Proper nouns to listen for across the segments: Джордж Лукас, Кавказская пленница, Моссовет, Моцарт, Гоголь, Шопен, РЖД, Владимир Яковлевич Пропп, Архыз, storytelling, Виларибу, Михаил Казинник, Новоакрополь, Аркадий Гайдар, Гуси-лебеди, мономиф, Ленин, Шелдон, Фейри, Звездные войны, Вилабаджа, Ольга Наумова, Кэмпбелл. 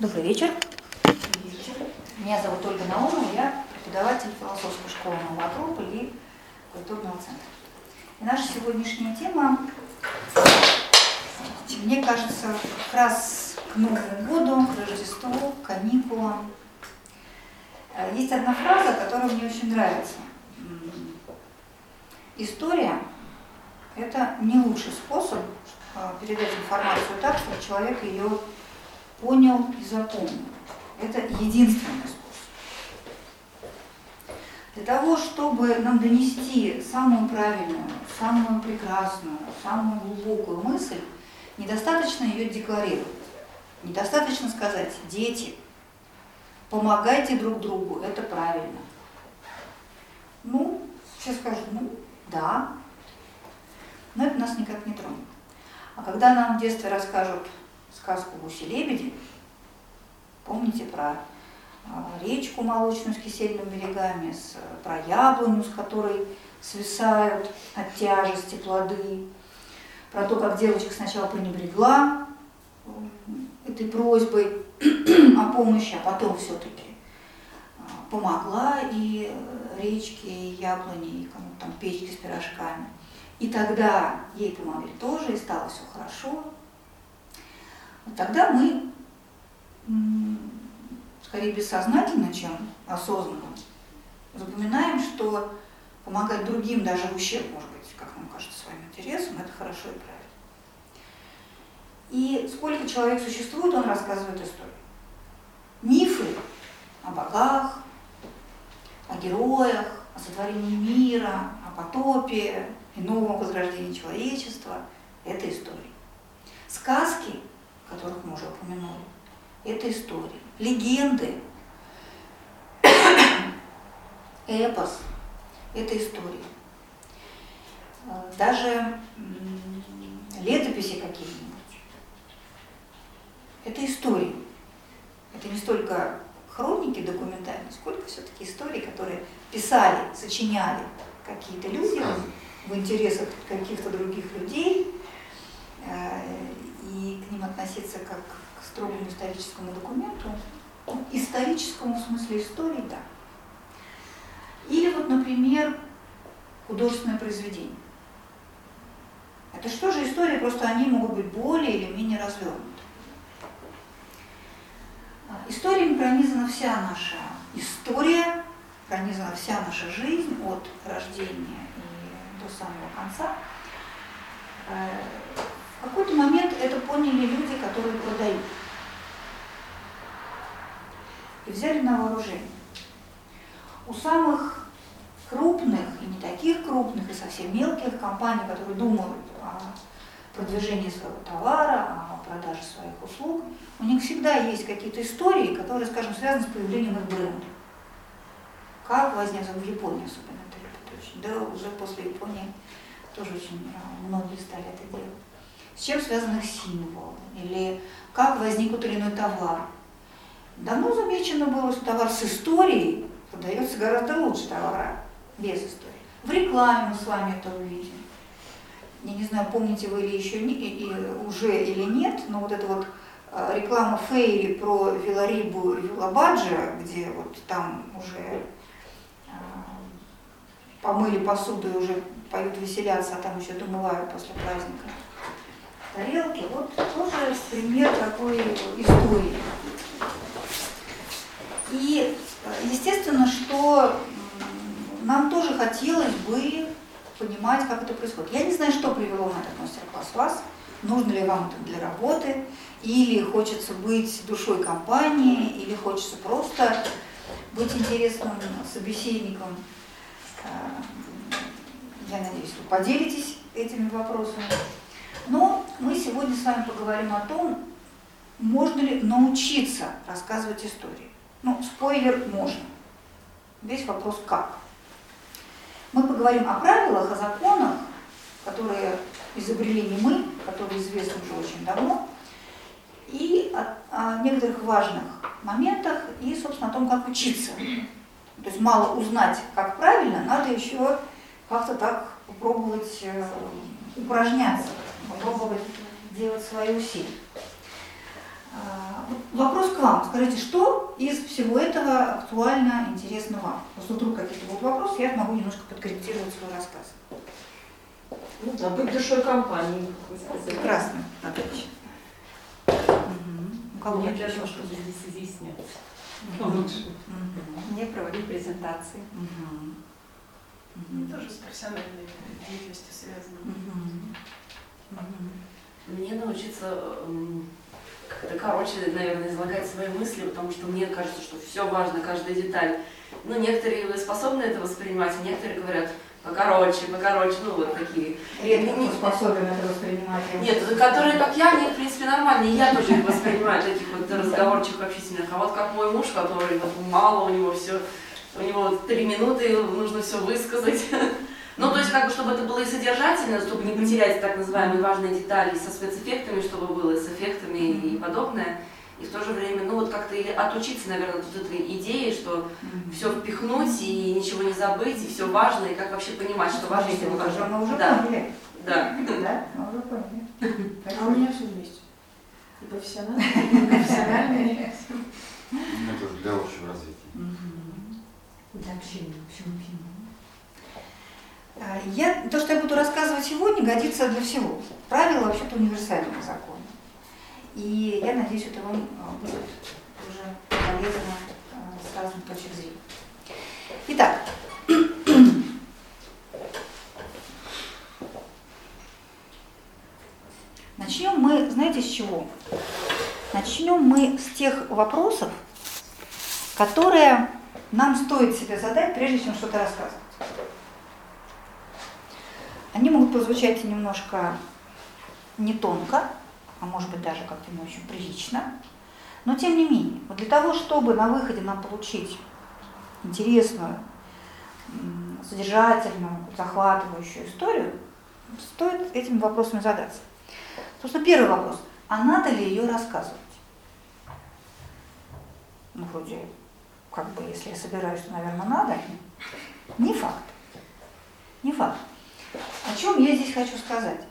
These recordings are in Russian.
Добрый вечер. Меня зовут Ольга Наумова, я преподаватель философской школы Новоакрополя и культурного центра. И наша сегодняшняя тема, мне кажется, как раз к Новому году, к Рождеству, к каникулам. Есть одна фраза, которая мне очень нравится. История – это не лучший способ передать информацию так, чтобы человек ее понял и запомнил. Это единственный способ. Для того, чтобы нам донести самую правильную, самую прекрасную, самую глубокую мысль, недостаточно ее декларировать. Недостаточно сказать: дети, помогайте друг другу, это правильно. Ну, все скажут, ну да, но это нас никак не тронет. А когда нам в детстве расскажут сказку «Гуси-лебеди», помните про речку молочную с кисельными берегами, про яблоню, с которой свисают от тяжести плоды, про то, как девочка сначала пренебрегла этой просьбой о помощи, а потом все-таки помогла и речке, и яблоне, и кому-то там печке с пирожками. И тогда ей помогли тоже, и стало все хорошо. Вот тогда мы, скорее бессознательно, чем осознанно, запоминаем, что помогать другим, даже в ущерб, может быть, как нам кажется, своим интересам, это хорошо и правильно. И сколько человек существует, он рассказывает историю. Мифы о богах, о героях, о сотворении мира, о потопе и новом возрождении человечества – это история. Сказки, которых мы уже упомянули, это история. Легенды, эпос – это история. Даже летописи какие-нибудь – это истории. Это не столько хроники документальные, сколько все-таки истории, которые писали, сочиняли какие-то люди в интересах каких-то других людей, и к ним относиться как к строгому историческому документу, историческому в смысле истории, да. Или вот, например, художественное произведение. Это что же истории, просто они могут быть более или менее развернуты. Историями пронизана вся наша история, пронизана вся наша жизнь от рождения и до самого конца. В какой-то момент это поняли люди, которые продают, и взяли на вооружение. У самых крупных и не таких крупных, и совсем мелких компаний, которые думают о продвижении своего товара, о продаже своих услуг, у них всегда есть какие-то истории, которые, скажем, связаны с появлением их бренда. Как возник в Японии, особенно это очень, да, уже после Японии тоже очень многие стали это делать. С чем связан их символ, или как возник тот или иной товар. Давно замечено было, что товар с историей продается гораздо лучше товара без истории. В рекламе мы с вами это увидим. Я не знаю, помните вы или еще уже или нет, но вот эта вот реклама Фейри про Виларибу и Вилабаджа, где вот там уже помыли посуду и уже поют веселятся, а там еще домывают после праздника тарелки. Вот тоже пример такой истории. И естественно, что нам тоже хотелось бы понимать, как это происходит. Я не знаю, что привело на этот мастер-класс вас, нужно ли вам это для работы, или хочется быть душой компании, или хочется просто быть интересным собеседником. Я надеюсь, вы поделитесь этими вопросами. Но мы сегодня с вами поговорим о том, можно ли научиться рассказывать истории. Ну, спойлер, можно. Весь вопрос как. Мы поговорим о правилах, о законах, которые изобрели не мы, которые известны уже очень давно, и о некоторых важных моментах, и, собственно, о том, как учиться. То есть мало узнать, как правильно, надо еще как-то так попробовать упражняться, попробовать делать свои усилия. Вопрос к вам. Скажите, что из всего этого актуально, интересно вам? Если вдруг какие-то будут вопросы, я могу немножко подкорректировать свой рассказ. Ну да, быть душой компании. Прекрасно, отлично. У кого-то для того, чтобы здесь изъяснять. Не проводить презентации. Мне тоже с профессиональной деятельностью связано. Мне научиться как-то короче, наверное, излагать свои мысли, потому что мне кажется, что все важно, каждая деталь. Ну, некоторые способны это воспринимать, а некоторые говорят покороче, ну вот такие. Редко не способен это воспринимать. Нет, которые, как я, они, в принципе, нормальные, я тоже их воспринимаю, таких вот разговорчиков общительных. А вот как мой муж, который мало, у него все, у него 3 минуты, нужно все высказать. Ну, то есть, как бы, чтобы это было и содержательно, чтобы не потерять так называемые важные детали со спецэффектами, чтобы было с эффектами и подобное. И в то же время, ну, вот как-то или отучиться, наверное, от этой идеи, что все впихнуть и ничего не забыть, и все важно, и как вообще понимать, что важно, если мы тоже. Мы уже поняли. Да. Да, мы уже поняли. А у меня все вместе. И профессионально, и профессионально. Это для общего развития. Для общения, общего. То, что я буду рассказывать сегодня, годится для всего. Правило вообще-то универсального закона. И я надеюсь, это вам будет уже полезно с разных точек зрения. Итак, начнем мы, знаете, с чего? Начнем мы с тех вопросов, которые нам стоит себе задать, прежде чем что-то рассказывать. Они могут прозвучать немножко не тонко, а может быть даже как-то не очень прилично, но тем не менее, вот для того, чтобы на выходе нам получить интересную, содержательную, захватывающую историю, стоит этим вопросом задаться. Собственно, первый вопрос, а надо ли ее рассказывать? Ну, вроде, как бы, если я собираюсь, то, наверное, надо. Не факт, не факт. О чем я здесь хочу сказать?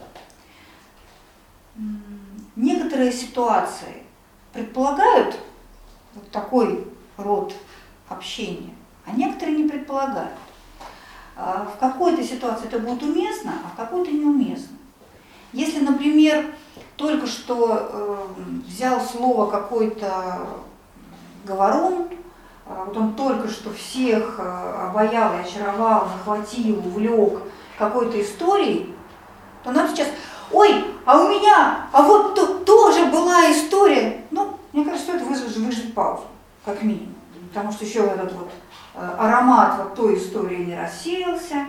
Некоторые ситуации предполагают вот такой род общения, а некоторые не предполагают. В какой-то ситуации это будет уместно, а в какой-то неуместно. Если, например, только что взял слово какой-то говорун, вот он только что всех обаял и очаровал, захватил, увлек какой-то истории, то нам сейчас, ой, а у меня, а вот тут тоже была история. Ну, мне кажется, что это выжжет паузу, как минимум. Потому что еще этот вот аромат вот той истории не рассеялся,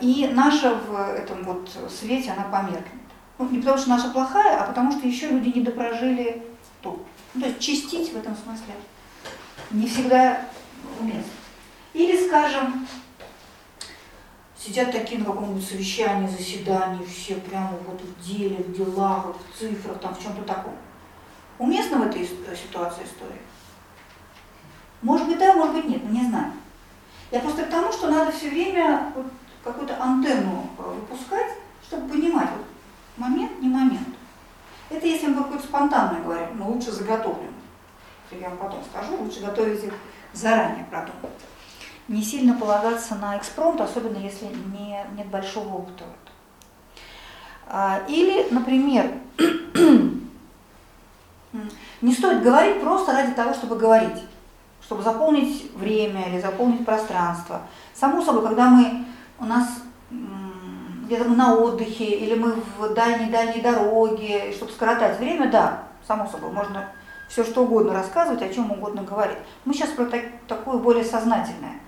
и наша в этом вот свете, она померкнет. Ну, не потому что наша плохая, а потому что еще люди не допрожили ту. Ну, то есть чистить в этом смысле не всегда уместно. Или, скажем, сидят такие на каком-нибудь совещании, заседании, все прямо вот в деле, в делах, вот в цифрах, там в чем-то таком. Уместна в этой ситуации история? Может быть да, может быть нет, не знаю. Я просто к тому, что надо все время вот какую-то антенну выпускать, чтобы понимать, вот, момент, не момент. Это если мы какое-то спонтанное говорим, но лучше заготовлено. Я вам потом скажу, лучше готовить их заранее, продумать. Не сильно полагаться на экспромт, особенно если нет большого опыта. Или, например, не стоит говорить просто ради того, чтобы говорить, чтобы заполнить время или заполнить пространство. Само собой, когда у нас где-то мы на отдыхе или мы в дальней-дальней дороге, чтобы скоротать время, да, само собой, можно все что угодно рассказывать, о чем угодно говорить. Мы сейчас про такое более сознательное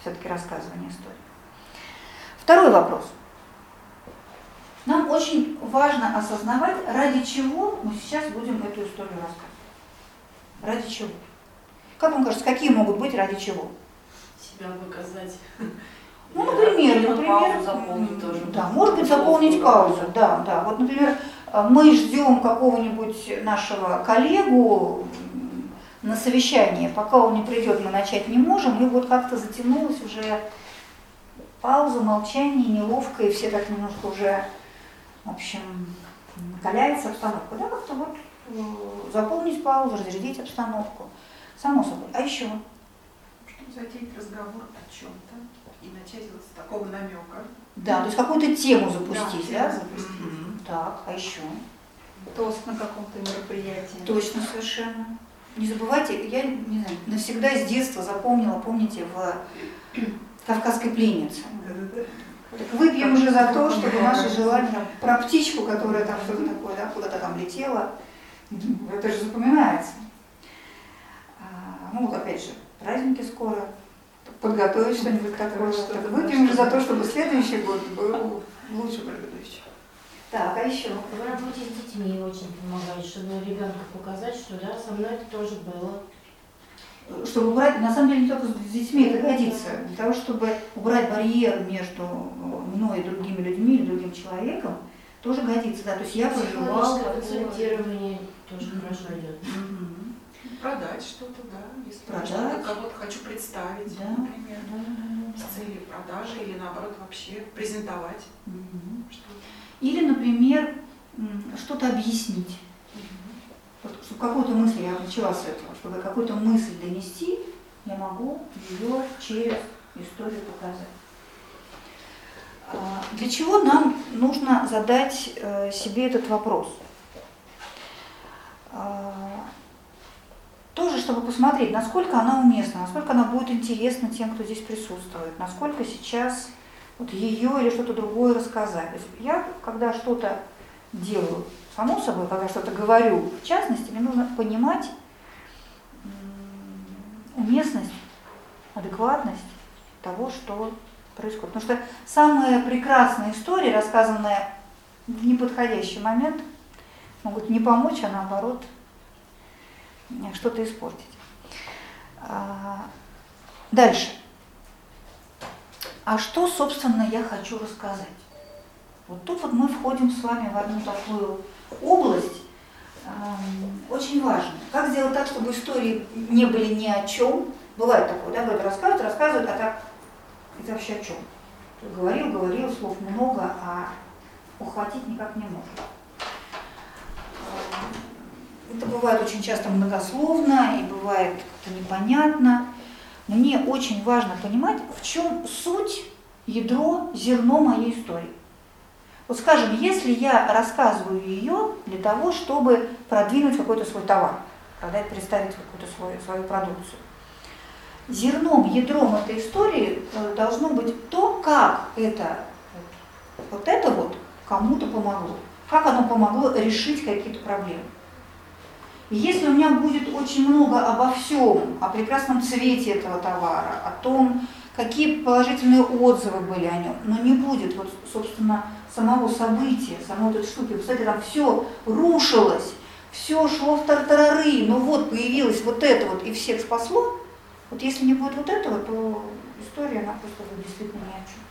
все-таки рассказывание истории. Второй вопрос. Нам очень важно осознавать, ради чего мы сейчас будем эту историю рассказывать. Ради чего? Как вам кажется, какие могут быть ради чего? Себя показать. Ну, например, заполнить тоже. Да, может быть, заполнить паузу. Да, да. Вот, например, мы ждем какого-нибудь нашего коллегу на совещание, пока он не придет, мы начать не можем, и вот как-то затянулась уже пауза, молчание, неловко, и все так немножко уже, в общем, накаляется обстановка, да, как-то вот заполнить паузу, разрядить обстановку. Само собой. А еще? Затеять разговор о чем-то и начать вот с такого намека. Да, то есть какую-то тему запустить. Да, запустить. Так, а еще? Тост на каком-то мероприятии. Точно, совершенно. Не забывайте, я не знаю, навсегда с детства запомнила, помните, в «Кавказской пленнице». Так выпьем уже за то, чтобы наши желания там, про птичку, которая там что-то такое, да, куда-то там летела. Это же запоминается. Ну вот опять же, праздники скоро. Подготовить что-нибудь такое. Выпьем уже за то, чтобы следующий год был лучше предыдущего. Так, а еще? В работе с детьми очень помогает, чтобы ребенку показать, что да, со мной это тоже было. Чтобы убрать, на самом деле, не только с детьми, это годится. Для того, чтобы убрать барьер между мной и другими людьми, или другим человеком, тоже годится. Да, то есть я проживала... Консультирование тоже хорошо идет. Продать что-то, да, если кого-то хочу представить, да, например, да. С целью продажи или наоборот вообще презентовать что-то. Или, например, что-то объяснить, вот, чтобы какую-то мысль, я начала с этого, чтобы какую-то мысль донести, я могу ее через историю показать. Для чего нам нужно задать себе этот вопрос? Тоже, чтобы посмотреть, насколько она уместна, насколько она будет интересна тем, кто здесь присутствует, насколько сейчас... Вот ее или что-то другое рассказать. То есть я, когда что-то делаю, само собой, когда что-то говорю, в частности, мне нужно понимать уместность, адекватность того, что происходит. Потому что самые прекрасные истории, рассказанные в неподходящий момент, могут не помочь, а наоборот что-то испортить. Дальше. А что, собственно, я хочу рассказать? Вот тут вот мы входим с вами в одну такую область, очень важную. Как сделать так, чтобы истории не были ни о чем? Бывает такое, да, говорят, рассказывают, а так это вообще о чем? Говорил, говорил, слов много, а ухватить никак не может. Это бывает очень часто многословно и бывает как-то непонятно. Мне очень важно понимать, в чем суть, ядро, зерно моей истории. Вот скажем, если я рассказываю ее для того, чтобы продвинуть какой-то свой товар, продать, представить какую-то свою продукцию. Зерном, ядром этой истории должно быть то, как это вот кому-то помогло, как оно помогло решить какие-то проблемы. И если у меня будет очень много обо всем, о прекрасном цвете этого товара, о том, какие положительные отзывы были о нем, но не будет, вот, собственно, самого события, самой этой штуки. Кстати, там все рушилось, все шло в тартарары, но вот появилось вот это вот и всех спасло. Вот если не будет вот этого, то история, она просто будет действительно ни о чем.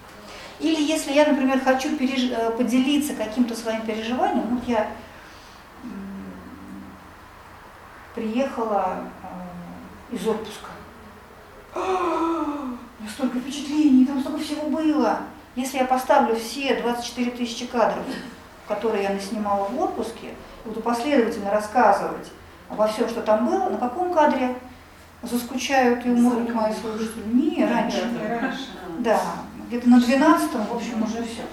Или если я, например, хочу поделиться каким-то своим переживанием, вот я... приехала из отпуска. Столько впечатлений, там столько всего было. Если я поставлю все 24 тысячи кадров, которые я наснимала в отпуске, буду последовательно рассказывать обо всем, что там было, на каком кадре заскучают и умрут мои слушатели? Не, раньше. Да, где-то на 12-м, в общем, уже все.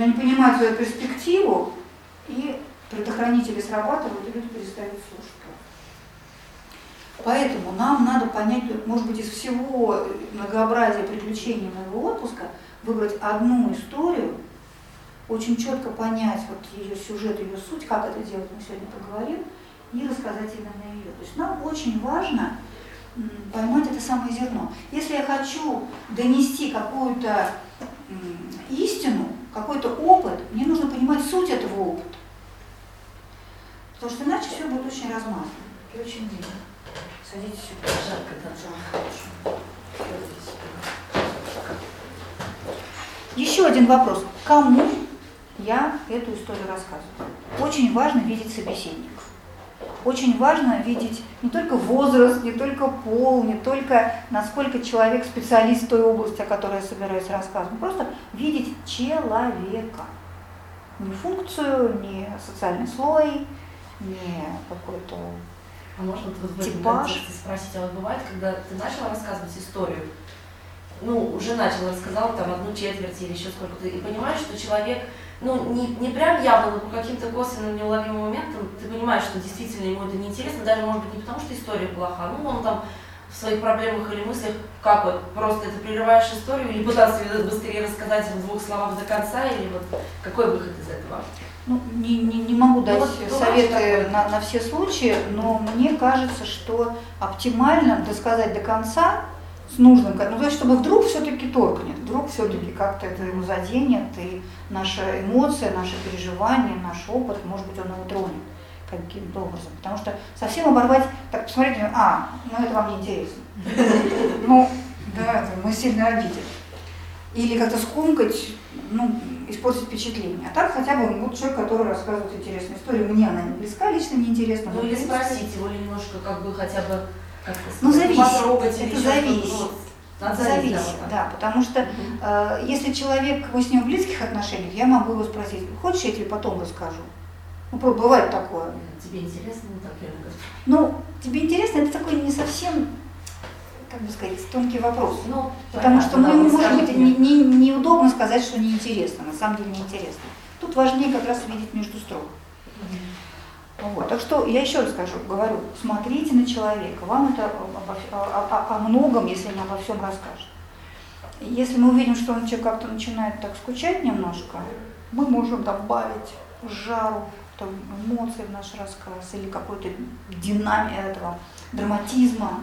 Они понимают свою перспективу, и предохранители срабатывают, и люди перестают слушать. Поэтому нам надо понять, может быть, из всего многообразия приключений моего отпуска выбрать одну историю, очень четко понять вот ее сюжет, ее суть, как это делать, мы сегодня поговорим, и рассказать именно ее. То есть нам очень важно поймать это самое зерно. Если я хочу донести какую-то истину, какой-то опыт, мне нужно понимать суть этого опыта. Потому что иначе все будет очень размазано и очень длинно. Садитесь сюда, жарко, там жарко. Еще один вопрос. Кому я эту историю рассказываю? Очень важно видеть собеседника. Очень важно видеть не только возраст, не только пол, не только насколько человек специалист в той области, о которой я собираюсь рассказывать. Просто видеть человека. Не функцию, не социальный слой, не какой-то типаж. Спросить, а вот бывает, когда ты начала рассказывать историю, ну, уже начала, рассказала там одну четверть или еще сколько-то, и понимаешь, что человек, ну, не прям явно, но по каким-то косвенным неуловимым моментам, ты понимаешь, что действительно ему это неинтересно, даже, может быть, не потому, что история плоха, ну, он там в своих проблемах или мыслях, как вот, просто это прерываешь историю или пытался быстрее рассказать в двух словах до конца, или вот какой выход из этого? Ну, не могу дать советы на все случаи, но мне кажется, что оптимально досказать до конца с нужным, ну, то есть, чтобы вдруг все-таки торкнет, вдруг все-таки как-то это ему заденет, и наша эмоция, наши переживания, наш опыт, может быть, он его тронет каким-то образом. Потому что совсем оборвать, так посмотреть, ну это вам не интересно. Ну, да, мы сильно обидели. Или как-то скомкать, ну, испортить впечатление. А так хотя бы вот человек, который рассказывает интересную историю, мне она не близка, лично неинтересна. Ну, или спросить его немножко, как бы хотя бы как-то... Ну, зависит, это зависит. Зависит, да, потому что если человек, мы с ним в близких отношениях, я могу его спросить, хочешь, я тебе потом расскажу? Ну, бывает такое. Тебе интересно, ну так я говорю. Ну, тебе интересно, это такой не совсем, как бы сказать, тонкий вопрос. Ну, потому что, ну, может быть, неудобно сказать, что неинтересно, на самом деле неинтересно. Тут важнее как раз видеть между строк. Вот. Так что я еще раз говорю, смотрите на человека, вам это о многом, если не обо всем расскажет. Если мы увидим, что он человек как-то начинает так скучать немножко, мы можем добавить жару, эмоции в наш рассказ или какой-то динамики этого драматизма.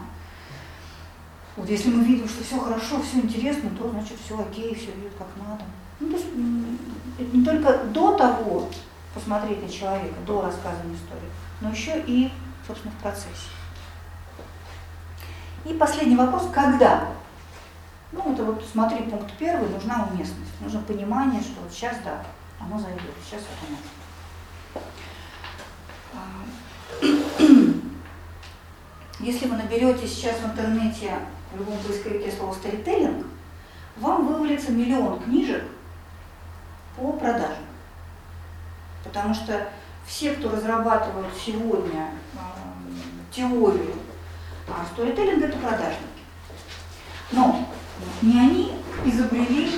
Вот если мы видим, что все хорошо, все интересно, то значит все окей, все идет как надо. Ну, то есть не только до того посмотреть на человека, до рассказывания истории, но еще и, собственно, в процессе. И последний вопрос, когда? Ну, это вот смотри, пункт первый, нужна уместность, нужно понимание, что вот сейчас да, оно зайдет, сейчас это нужно. Если вы наберете сейчас в интернете в любом поисковике слово «storytelling», вам вывалится миллион книжек по продажам. Потому что все, кто разрабатывают сегодня теорию storytelling, это продажники. Но не они изобрели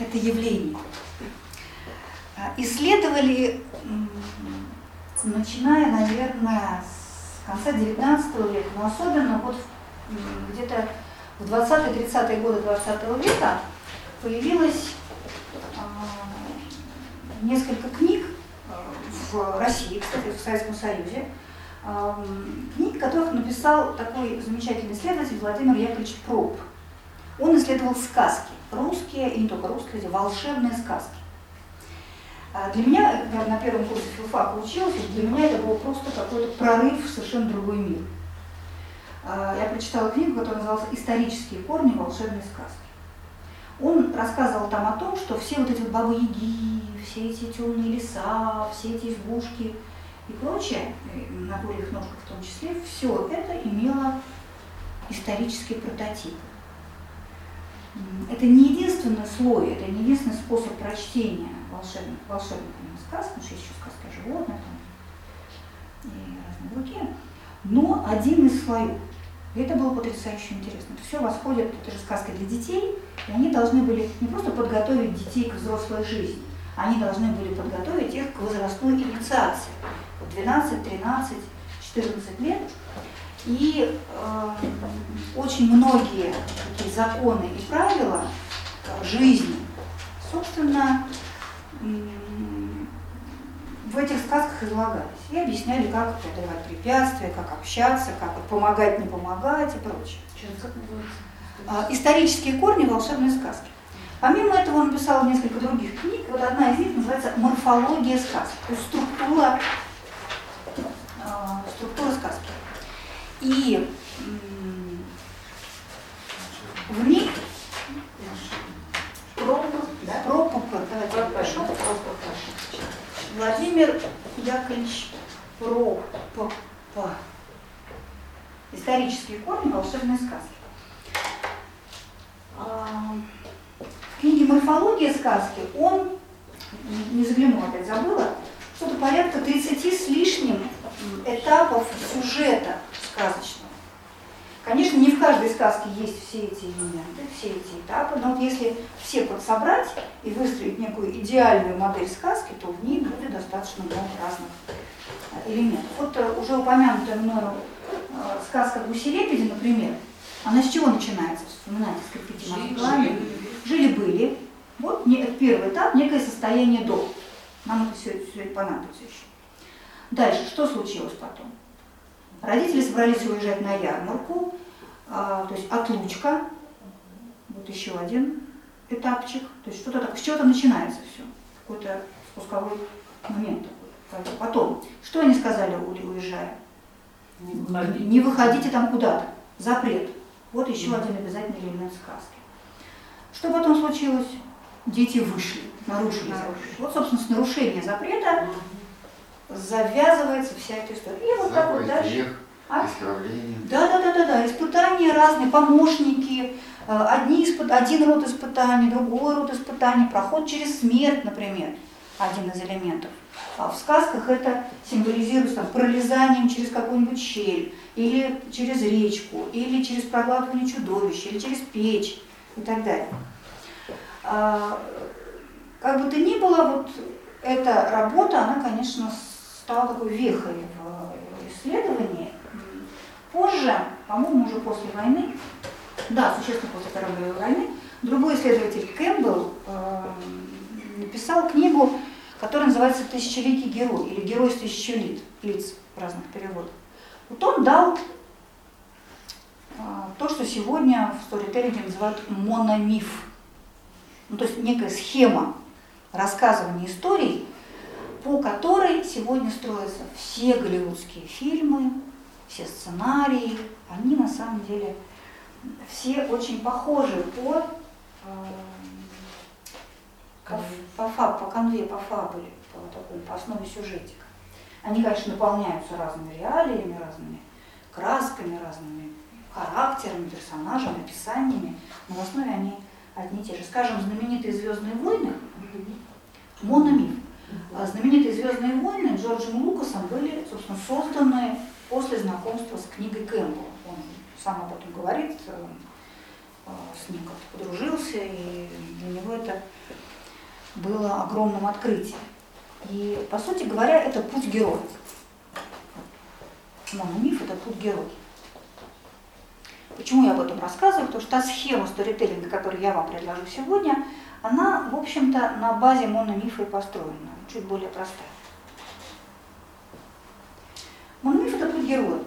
это явление. Исследовали, начиная, наверное, с конца 19 века, но особенно вот где-то в 20-30-е годы 20 века появилось несколько книг в России, кстати, в Советском Союзе, книг, которых написал такой замечательный исследователь Владимир Яковлевич Пропп. Он исследовал сказки, русские и не только русские, волшебные сказки. Для меня, я на первом курсе филфака училась, для меня это был просто какой-то прорыв в совершенно другой мир. Я прочитала книгу, которая называлась «Исторические корни волшебной сказки». Он рассказывал там о том, что все вот эти вот бабы-яги, все эти темные леса, все эти избушки и прочее, на курьих ножках в том числе, все это имело исторические прототипы. Это не единственный слой, это не единственный способ прочтения волшебниками сказок, потому что есть еще сказки о животных там, и разные другие, но один из слоев. И это было потрясающе интересно. Это все восходит, это же сказки для детей, и они должны были не просто подготовить детей к взрослой жизни, они должны были подготовить их к возрастной инициации. 12, 13, 14 лет. И очень многие такие законы и правила жизни, собственно, в этих сказках излагались. И объясняли, как преодолевать препятствия, как общаться, как помогать, не помогать и прочее. Исторические корни волшебной сказки. Помимо этого он писал несколько других книг. Вот одна из них называется «Морфология сказки», то есть структура сказки. И в ней Владимир Яковлевич Пропп. «Исторические корни волшебной сказки». В книге «Морфология сказки» он, не загляну, опять забыла, что-то порядка 30 с лишним этапов сюжета сказочного. Конечно, не в каждой сказке есть все эти элементы, все эти этапы, но вот если все подсобрать и выстроить некую идеальную модель сказки, то в ней будет достаточно много разных элементов. Вот уже упомянутая мною сказка «Гуси-лебеди», например, она с чего начинается? Вспоминайте, скрипите мои планы. Жили-были. Вот первый этап, некое состояние до. Нам это все понадобится еще. Дальше, что случилось потом? Родители собрались уезжать на ярмарку, то есть отлучка, вот еще один этапчик, то есть что-то, с чего-то начинается все, какой-то спусковой момент такой. Потом, что они сказали, уезжая? Не выходите там куда-то, запрет. Вот еще один обязательный элемент сказки. Что потом случилось? Дети вышли, нарушили. Вот, собственно, с нарушения запрета завязывается вся эта история. И вот так вот дальше. Исправление. Да. Испытания разные, помощники. Один род испытаний, другой род испытаний. Проход через смерть, например, один из элементов. А в сказках это символизируется там пролезанием через какую-нибудь щель, или через речку, или через проглатывание чудовища, или через печь и так далее. Как бы то ни было, вот эта работа, она, конечно, стала такой вехой в исследовании. Позже, по-моему, уже после войны, да, существенно после Второй мировой войны, другой исследователь Кэмпбелл написал книгу, которая называется «Тысячеликий герой» или «Герой с тысячью лиц» в разных переводах. Вот он дал то, что сегодня в сторителлинге называют мономиф. Ну, то есть некая схема рассказывания историй, по которой сегодня строятся все голливудские фильмы, все сценарии. Они на самом деле все очень похожи по основе сюжетика. Они, конечно, наполняются разными реалиями, разными красками, разными характерами, персонажами, описаниями, но в основе они одни и те же. Скажем, знаменитые «Звездные войны», мономиф. Знаменитые «Звездные войны» Джорджем Лукасом были, собственно, созданы после знакомства с книгой Кэмпбелла. Он сам об этом говорит, с ним как-то подружился, и для него это было огромным открытием. И, по сути говоря, это путь героя. Мономиф – это путь героя. Почему я об этом рассказываю? Потому что та схема сторителлинга, которую я вам предложу сегодня, она, в общем-то, на базе мономифа и построена, чуть более простая. Мономиф – это путь героя.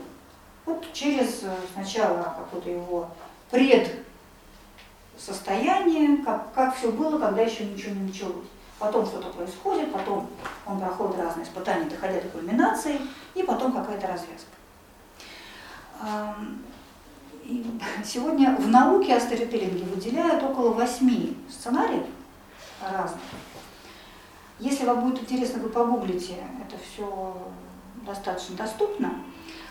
Вот через сначала какое-то его предсостояние, как все было, когда еще ничего не началось. Потом что-то происходит, потом он проходит разные испытания, доходя до кульминации, и потом какая-то развязка. И сегодня в науке о сторителлинге выделяют около 8 сценариев разных. Если вам будет интересно, вы погуглите, это все достаточно доступно.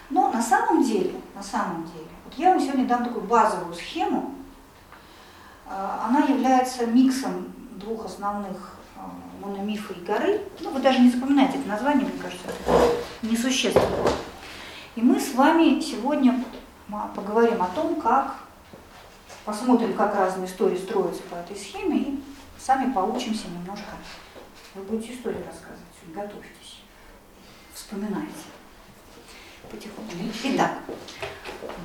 Но на самом деле, вот я вам сегодня дам такую базовую схему. Она является миксом двух основных мономифа и горы. Ну, вы даже не запоминаете это название, мне кажется, несущественно. И мы с вами сегодня поговорим о том, посмотрим, как разные истории строятся по этой схеме, и сами поучимся немножко. Вы будете историю рассказывать, готовьтесь, вспоминайте потихоньку. Итак,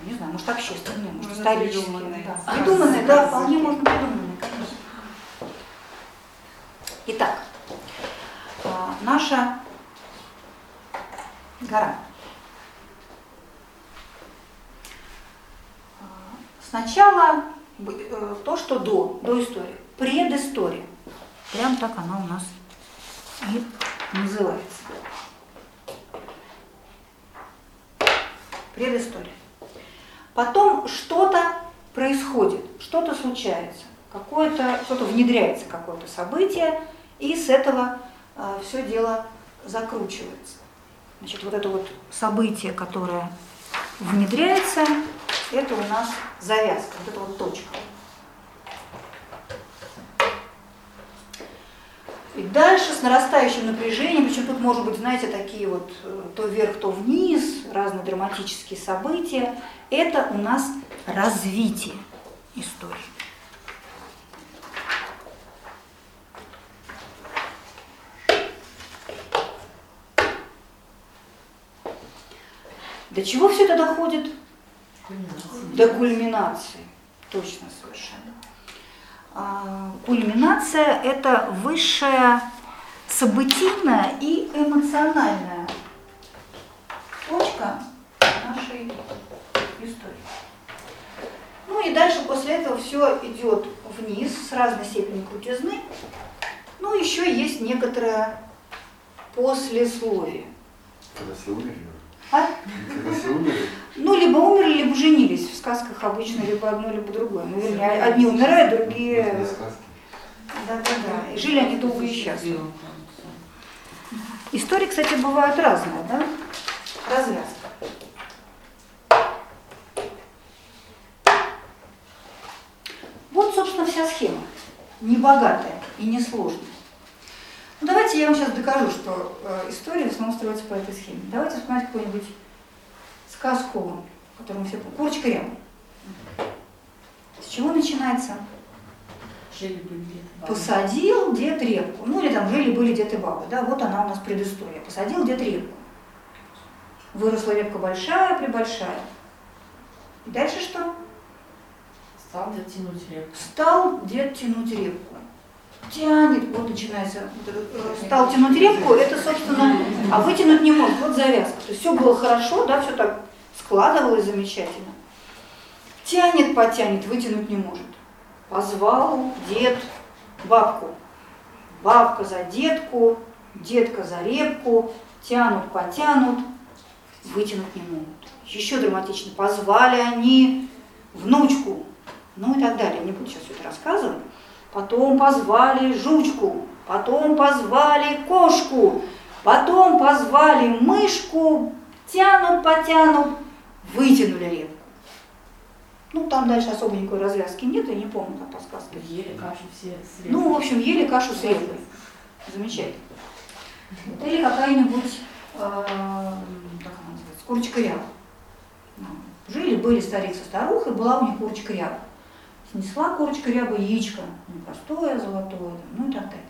не знаю, может общественные, может исторические. Придуманные, да, вполне можно придуманные, конечно. Итак, наша гора. Сначала то, что до истории, предыстория. Прям так она у нас и называется. Предыстория. Потом что-то происходит, что-то случается, что-то внедряется, какое-то событие, и с этого все дело закручивается. Значит, вот это вот событие, которое внедряется, это у нас завязка, вот эта вот точка. И дальше с нарастающим напряжением, причем тут, может быть, знаете, такие вот то вверх, то вниз, разные драматические события, это у нас развитие истории. До чего все это доходит? До кульминации. Точно совершенно. Кульминация – это высшая событийная и эмоциональная точка нашей истории. Ну и дальше после этого все идет вниз с разной степенью крутизны. Ну еще есть некоторое послесловие. Когда все умерли? А? Когда все умерли? Ну, либо умерли, либо женились. В сказках обычно либо одно, либо другое. Ну, вернее, одни умирают, другие... Да-да-да. И жили они долго и счастливо. Истории, кстати, бывают разные, да? Развязка. Вот, собственно, вся схема. Небогатая и несложная. Ну, давайте я вам сейчас докажу, что история в основном строится по этой схеме. Давайте вспомнить какой-нибудь... сказку, которую мы все... Курочка Ряба. С чего начинается? Жили-были дед и баба. Посадил дед репку. Ну или там жили-были дед и баба. Да? Вот она у нас предыстория. Посадил дед репку. Выросла репка большая-пребольшая. И дальше что? Стал дед тянуть репку. Тянет, вот начинается. Стал тянуть репку, это, собственно, а вытянуть не может, вот завязка. То есть все было хорошо, да, все так складывалось замечательно. Тянет, потянет, вытянуть не может. Позвал дед бабку. Бабка за детку, детка за репку, тянут, потянут, вытянуть не могут. Еще драматично, позвали они внучку, ну и так далее. Не буду сейчас все это рассказывать. Потом позвали жучку, потом позвали кошку, потом позвали мышку, тянут-потянут, вытянули репку. Ну, там дальше особо никакой развязки нет, я не помню, там подсказки. Ели кашу все с репкой. Ну, в общем, ели кашу с репкой. Замечательно. Или какая-нибудь, как она называется, курочка ряба. Жили-были старик со старухой, была у них курочка ряба. Снесла курочка ряба яичко, ну, простое, золотое, ну и так далее.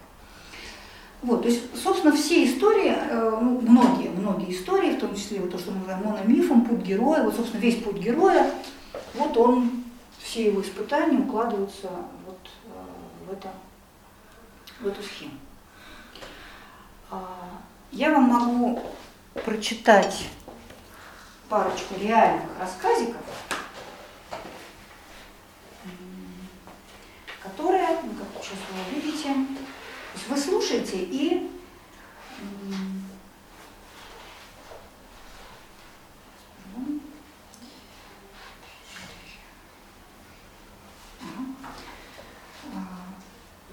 Вот, то есть, собственно, все истории, многие истории, в том числе вот то, что мы называем мономифом, путь героя, вот, собственно, весь путь героя, вот он, все его испытания укладываются вот в эту схему. Я вам могу прочитать парочку реальных рассказиков, которые, как сейчас вы увидите, вы слушаете и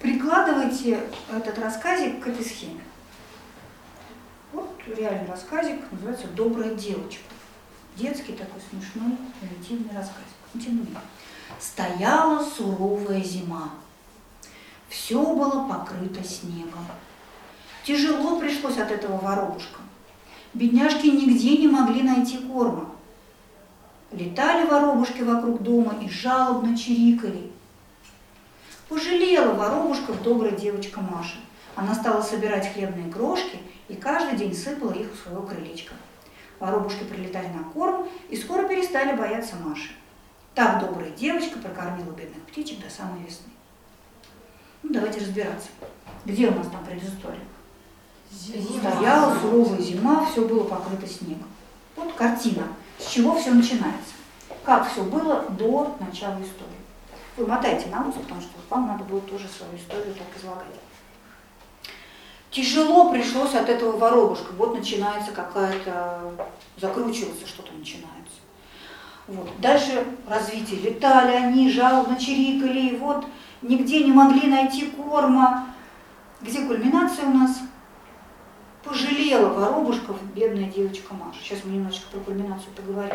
прикладываете этот рассказик к этой схеме. Вот реальный рассказик, называется «Добрая девочка». Детский такой смешной, интимный рассказик. Стояла суровая зима. Все было покрыто снегом. Тяжело пришлось от этого воробушкам. Бедняжки нигде не могли найти корма. Летали воробушки вокруг дома и жалобно чирикали. Пожалела воробушков добрая девочка Маша. Она стала собирать хлебные крошки и каждый день сыпала их в свое крылечко. Воробушки прилетали на корм и скоро перестали бояться Маши. Так добрая девочка прокормила бедных птичек до самой весны. Ну, давайте разбираться. Где у нас там предыстория? Стояла суровая зима, все было покрыто снегом. Вот картина, с чего все начинается. Как все было до начала истории. Вы мотайте на ус, потому что вам надо было тоже свою историю так излагать. Тяжело пришлось от этого воробушка. Вот начинается какая-то... закручивается, что-то начинается. Вот. Дальше развитие. Летали они, жалобно чирикали, вот нигде не могли найти корма. Где кульминация у нас? Пожалела воробушков бедная девочка Маша. Сейчас мы немножечко про кульминацию поговорим.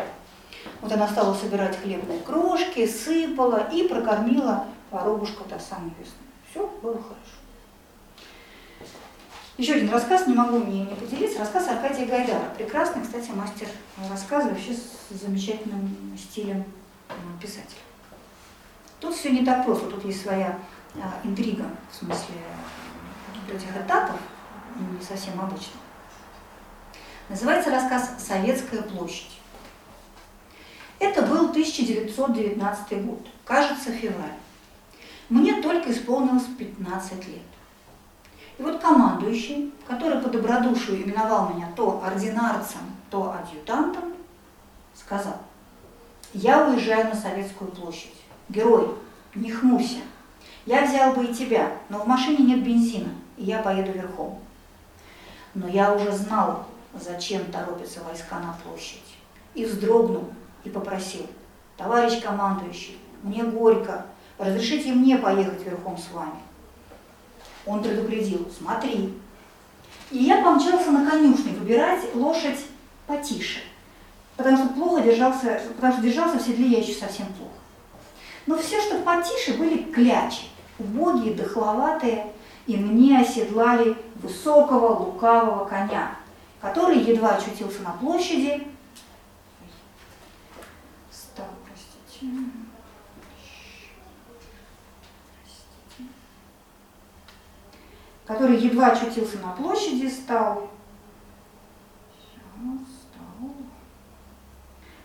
Вот она стала собирать хлебные крошки, сыпала и прокормила воробушков до самой весны. Все было хорошо. Еще один рассказ, не могу не поделиться, рассказ Аркадия Гайдара. Прекрасный, кстати, мастер рассказа, вообще с замечательным стилем писателя. Тут все не так просто, тут есть своя интрига, в смысле этих этапов, не совсем обычных. Называется рассказ «Советская площадь». Это был 1919 год, кажется, февраль. Мне только исполнилось 15 лет. И вот командующий, который по добродушию именовал меня то ординарцем, то адъютантом, сказал: «Я уезжаю на Советскую площадь. Герой, не хмурься. Я взял бы и тебя, но в машине нет бензина, и я поеду верхом». Но я уже знал, зачем торопятся войска на площадь. И вздрогнул, и попросил: «Товарищ командующий, мне горько. Разрешите мне поехать верхом с вами». Он предупредил: «Смотри». И я помчался на конюшне выбирать лошадь потише, потому что держался в седле я еще совсем плохо. Но все, что потише, были клячи, убогие, дохловатые, и мне оседлали высокого, лукавого коня, который едва очутился на площади. Стал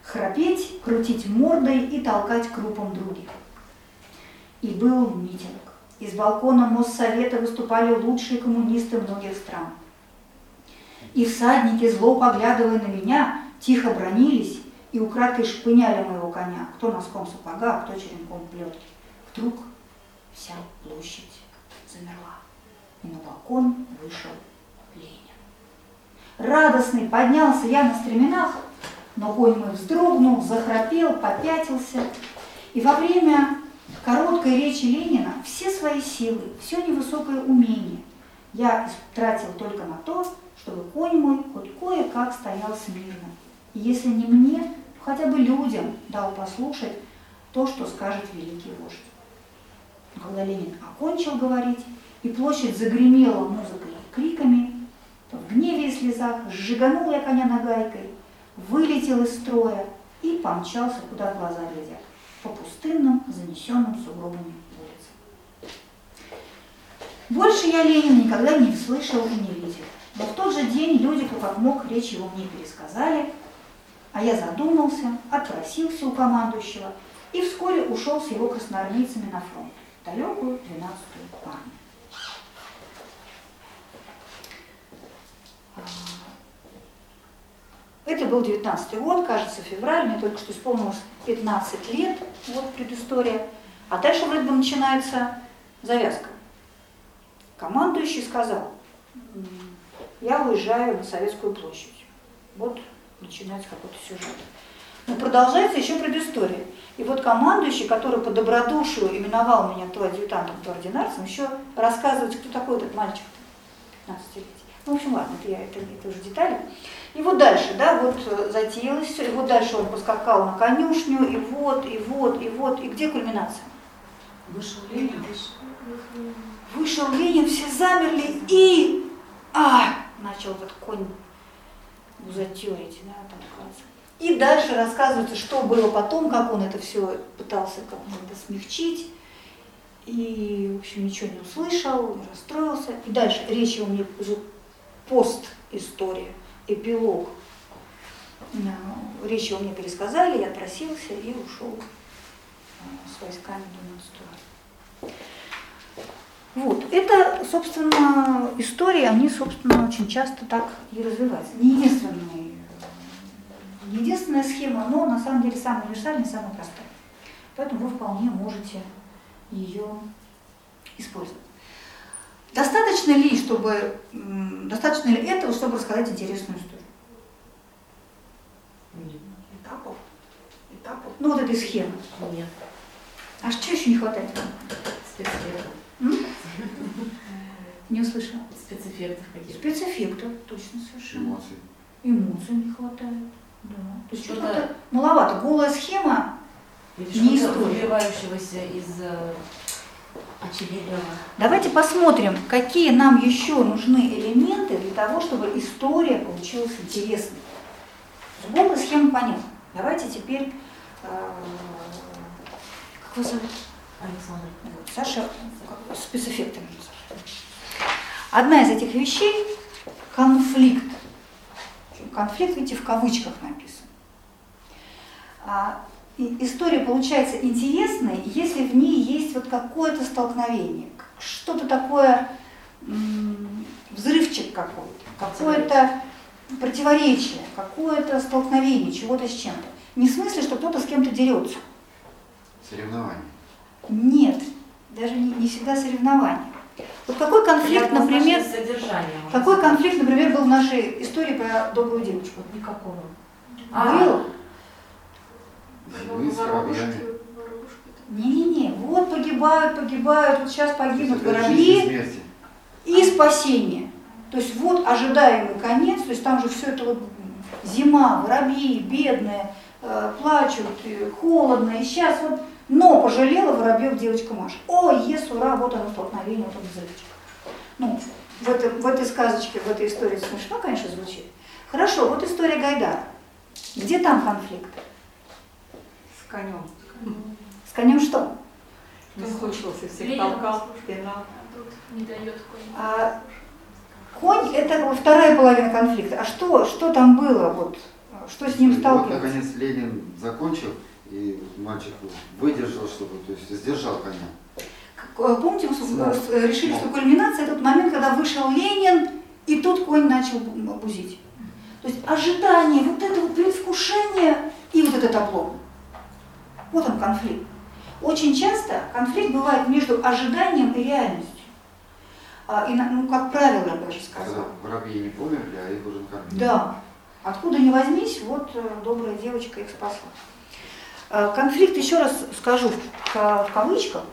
храпеть, крутить мордой и толкать крупом других. И был митинг. Из балкона Моссовета выступали лучшие коммунисты многих стран. И всадники, зло поглядывая на меня, тихо бранились и украдкой шпыняли моего коня, кто носком сапога, кто черенком плетки. Вдруг вся площадь замерла. И на балкон вышел Ленин. Радостный поднялся я на стременах, но конь мой вздрогнул, захрапел, попятился. И во время короткой речи Ленина все свои силы, все невысокое умение я тратил только на то, чтобы конь мой хоть кое-как стоял смирно. И если не мне, то хотя бы людям дал послушать то, что скажет великий вождь. Когда Ленин окончил говорить, и площадь загремела музыкой и криками, то в гневе и слезах сжиганул я коня нагайкой, вылетел из строя и помчался, куда глаза глядят, по пустынным, занесенным сугробами улицам. Больше я Ленина никогда не слышал и не видел. Но в тот же день люди, кто как мог, речь его мне пересказали, а я задумался, отпросился у командующего и вскоре ушел с его красноармейцами на фронт, в далекую 12-ю армию. Это был 19-й год, кажется, февраль, мне только что исполнилось 15 лет, вот предыстория. А дальше вроде бы начинается завязка. Командующий сказал: «Я уезжаю на Советскую площадь». Вот начинается какой-то сюжет. Но продолжается еще предыстория. И вот командующий, который по добродушию именовал меня то адъютантом, то ординарцем, еще рассказывает, кто такой этот мальчик-то, 15-летний. Ну, в общем, ладно, это уже детали. И вот дальше, да, вот затеялось все, и вот дальше он поскакал на конюшню, и вот, и где кульминация? Вышел Ленин, все замерли, и... начал этот конь узатерить, да, там, кажется. И дальше рассказывается, что было потом, как он это все пытался как-то смягчить. И, в общем, ничего не услышал, расстроился. И дальше речь его мне уже... пост-история, эпилог. Речь его мне пересказали, я отпросился и ушел с войсками до 12-й. Вот, это, собственно, истории, они, собственно, очень часто так и развиваются. Не единственная схема, но на самом деле самая универсальная, самая простая. Поэтому вы вполне можете ее использовать. Достаточно ли этого, чтобы рассказать интересную историю? Нет. Этапов? Ну, вот этой схемы. Нет. А что еще не хватает? Спецэффектов. Не услышала. Спецэффектов каких-то. Спецэффектов, точно, совершенно. Эмоций не хватает. Да. То есть что-то маловато. Голая схема, не история. Выбивающегося из очевидного. Давайте посмотрим, какие нам еще нужны элементы для того, чтобы история получилась интересной. Сбоку схема понятна. Давайте теперь... Как вас зовут? Александр. Саша спецэффектами. Одна из этих вещей – конфликт. Конфликт, видите, в кавычках написан. История получается интересной, если в ней есть вот какое-то столкновение, что-то такое, взрывчик какой-то, какое-то противоречие, какое-то столкновение, чего-то с чем-то. Не в смысле, что кто-то с кем-то дерется. Соревнование. Нет, даже не всегда соревнование. Вот какой конфликт, например, был в нашей истории про добрую девочку? Никакого. Был? Не-не-не, вот погибают, вот сейчас погибнут корабли и спасение. То есть вот ожидаемый конец, то есть там же все это вот зима, воробьи, бедные, плачут, холодно, и сейчас вот, но пожалела воробьев девочка Маша. О, ес, ура, вот оно столкновение, вот он взрывчик. Ну, в этой сказочке, в этой истории смешно, конечно, звучит. Хорошо, вот история Гайдара. Где там конфликт? С конем. С конем что? Кто случился, всех толкал, пинал. А конь – это вторая половина конфликта. А что там было? Вот, что с ним сталкивалось? Вот, наконец, Ленин закончил, и мальчик выдержал что-то, то есть сдержал коня. Помните, мы решили, что кульминация – это тот момент, когда вышел Ленин, и тут конь начал бузить. То есть ожидание, вот это вот предвкушение и вот этот облом. Вот он конфликт. Очень часто конфликт бывает между ожиданием и реальностью. И, ну, как правило, я бы даже сказала. Воробьи не померли, а их уже накормили. Да. Откуда ни возьмись, вот добрая девочка их спасла. Конфликт, еще раз скажу, в кавычках,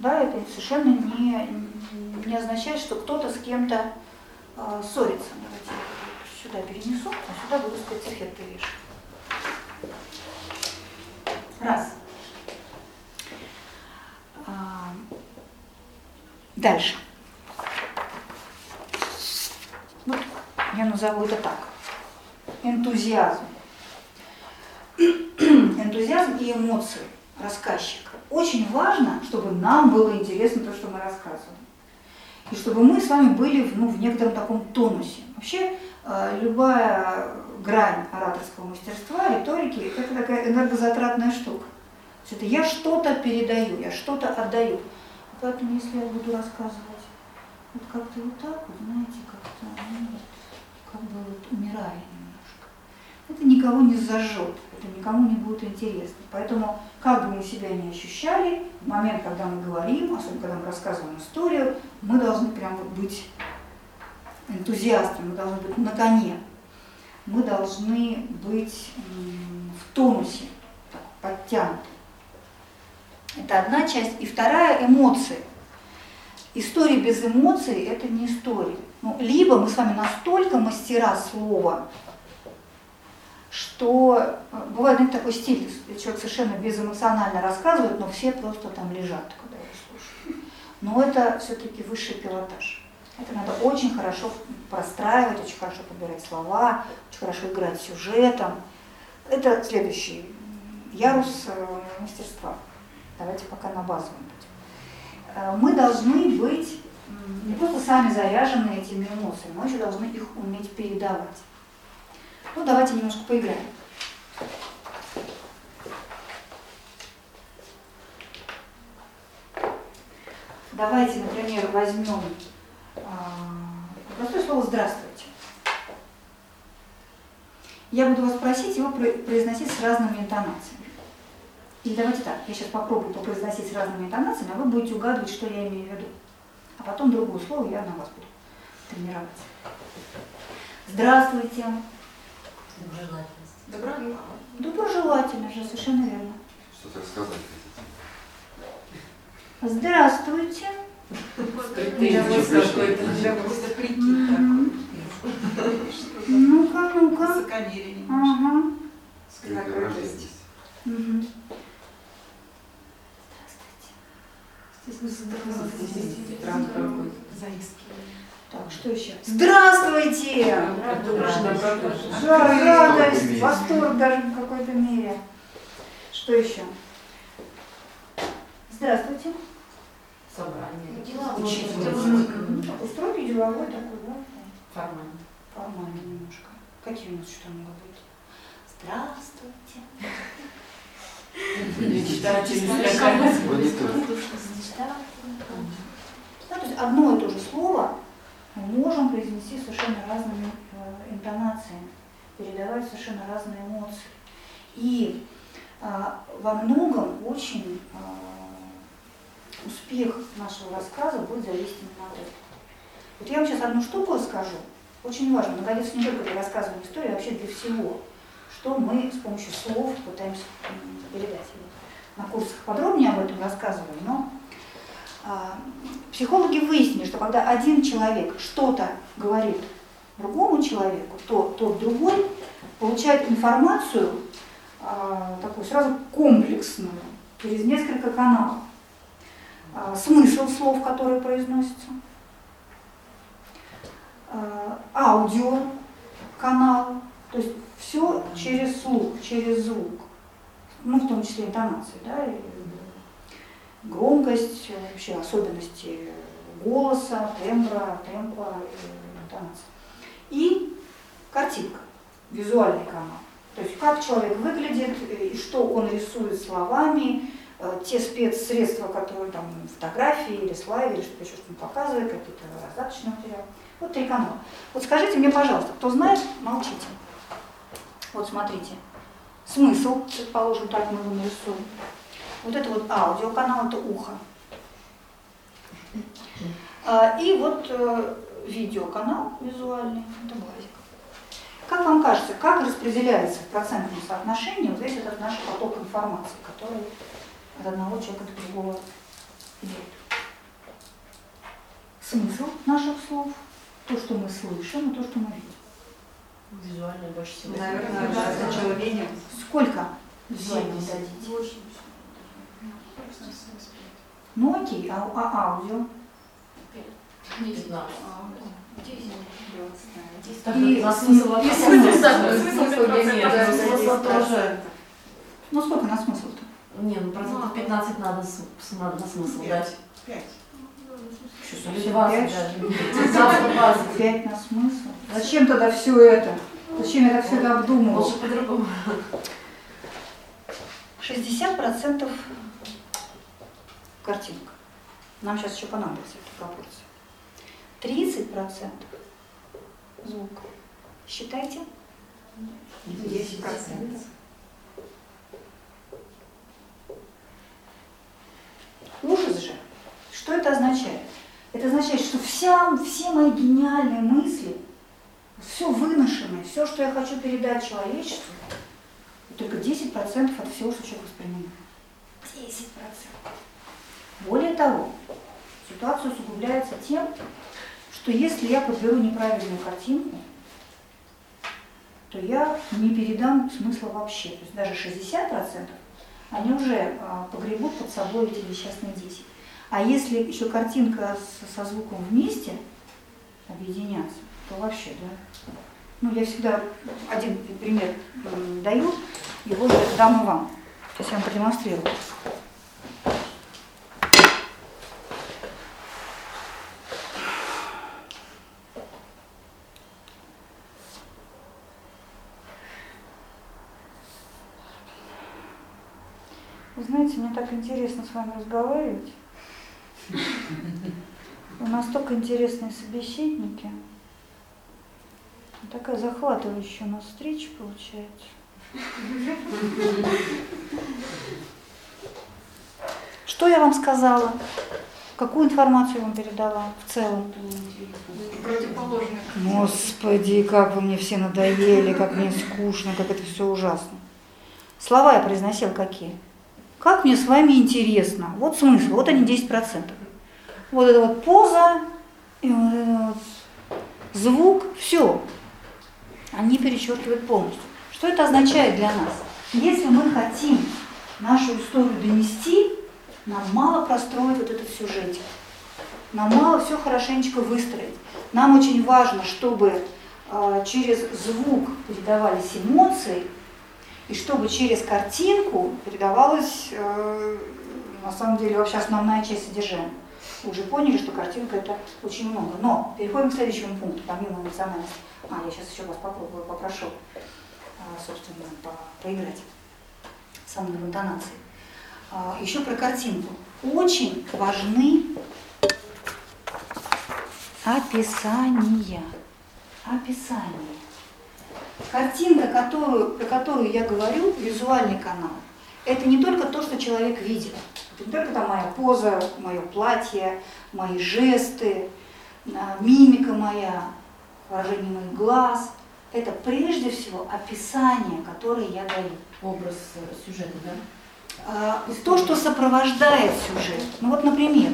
да, это совершенно не означает, что кто-то с кем-то ссорится. Давайте я сюда перенесу, а сюда буду спецэффекты вешать. Раз. Дальше. Вот я назову это так. Энтузиазм. Энтузиазм и эмоции рассказчика. Очень важно, чтобы нам было интересно то, что мы рассказываем. И чтобы мы с вами были, ну, в некотором таком тонусе. Вообще любая грань ораторского мастерства, риторики, это такая энергозатратная штука. То есть это я что-то передаю, я что-то отдаю. Поэтому если я буду рассказывать вот как-то вот так, вот, знаете, как-то, ну, вот, как бы вот умирая немножко, это никого не зажжет, это никому не будет интересно. Поэтому как бы мы себя не ощущали, в момент, когда мы говорим, особенно когда мы рассказываем историю, мы должны прям вот быть энтузиастами, мы должны быть на коне. Мы должны быть в тонусе, так, подтянуты. Это одна часть. И вторая – эмоции. История без эмоций – это не история. Ну, либо мы с вами настолько мастера слова, что бывает, знаете, такой стиль, человек совершенно безэмоционально рассказывает, но все просто там лежат, когда его слушают. Но это все-таки высший пилотаж. Это надо очень хорошо простраивать, очень хорошо подбирать слова, очень хорошо играть сюжетом. Это следующий ярус мастерства. Давайте пока на базовом будем. Мы должны быть не только сами заряжены этими эмоциями, мы еще должны их уметь передавать. Ну, давайте немножко поиграем. Давайте, например, возьмем... Простое слово «здравствуйте». Я буду вас просить его произносить с разными интонациями. Или давайте так, я сейчас попробую попроизносить с разными интонациями, а вы будете угадывать, что я имею в виду. А потом другое слово я на вас буду тренировать. Здравствуйте. Доброжелательность. Доброжелательность, же, совершенно верно. Что-то рассказать хотите. Здравствуйте. Ну-ка, ну-ка. Здравствуйте. Так, что еще? Здравствуйте! Радость, восторг даже в какой-то мере. Что еще? Здравствуйте. Собрание. Устроили деловой такой, да? Формально. Формально немножко. Какие у нас что могут быть? Здравствуйте. Одно и то же слово мы можем произнести совершенно разными интонациями, передавать совершенно разные эмоции. И во многом очень успех нашего рассказа будет зависеть именно от этого. Вот я вам сейчас одну штуку расскажу, очень важно, наконец, не только для рассказывания истории, а вообще для всего, что мы с помощью слов пытаемся передать. На курсах подробнее об этом рассказываю, но психологи выяснили, что когда один человек что-то говорит другому человеку, то тот другой получает информацию такую сразу комплексную, через несколько каналов. Смысл слов, которые произносятся, аудиоканал, то есть все через слух, через звук, ну в том числе интонации, да, и громкость, вообще особенности голоса, темпа, интонации. И картинка, визуальный канал, то есть как человек выглядит, и что он рисует словами, те спецсредства, которые там фотографии или слайды, или что-то еще что-то показывает, какие-то раздаточные материалы. Вот три канала. Вот скажите мне, пожалуйста, кто знает, молчите. Вот смотрите. Смысл, предположим, так мы его нарисуем. Вот это вот аудиоканал, это ухо. И вот видеоканал визуальный, это глазик. Как вам кажется, как распределяется в процентном соотношении, вот здесь этот наш поток информации, который от одного человека до другого идет. Смысл наших слов, то, что мы слышим, и то, что мы видим. Визуально больше всего. Наверное, сначала видим. Сколько? 80. Ну окей, а аудио? 15. 10. И смысл тоже. Ну сколько на смысл-то? Не, ну процентов 15 надо смысл дать. 5. 20 даже. 5 на смысл. Зачем тогда все это? Зачем я так все это обдумывала? Лучше по-другому. 60% картинка. Нам сейчас еще понадобится эта пропорция. 30% звук. Считайте. 10%. Ужас же. Что это означает? Это означает, что все мои гениальные мысли, все выношенное, все, что я хочу передать человечеству, только 10% от всего, что человек воспринимает. 10%. Более того, ситуация усугубляется тем, что если я подберу неправильную картинку, то я не передам смысла вообще. То есть даже 60%. Они уже погребут под собой эти несчастные дети. А если еще картинка со звуком вместе объединяться, то вообще, да. Ну, я всегда один пример даю, его же дам и вам. Сейчас я вам продемонстрирую. Знаете, мне так интересно с вами разговаривать. У нас столько интересные собеседники. Такая захватывающая у нас встреча получается. Что я вам сказала? Какую информацию я вам передала в целом? Противоположную. Господи, как вы мне все надоели, как мне скучно, как это все ужасно. Слова я произносила какие? Как мне с вами интересно. Вот смысл. Вот они 10%. Вот эта вот поза, и вот этот вот звук, все. Они перечеркивают полностью. Что это означает для нас? Если мы хотим нашу историю донести, Нам мало простроить вот этот сюжетик. Нам мало все хорошенечко выстроить. Нам очень важно, чтобы через звук передавались эмоции, и чтобы через картинку передавалась, на самом деле, вообще основная часть содержания. Вы уже поняли, что картинка — это очень много. Но переходим к следующему пункту, помимо эмоциональности. Я сейчас еще вас попробую, попрошу, собственно, поиграть со мной в интонации. Еще про картинку. Очень важны описания. Картинка, про которую я говорю, визуальный канал, это не только то, что человек видит. Это не только там моя поза, мое платье, мои жесты, мимика моя, выражение моих глаз. Это прежде всего описание, которое я даю. Образ сюжета, да? То, что сопровождает сюжет. Ну вот, например,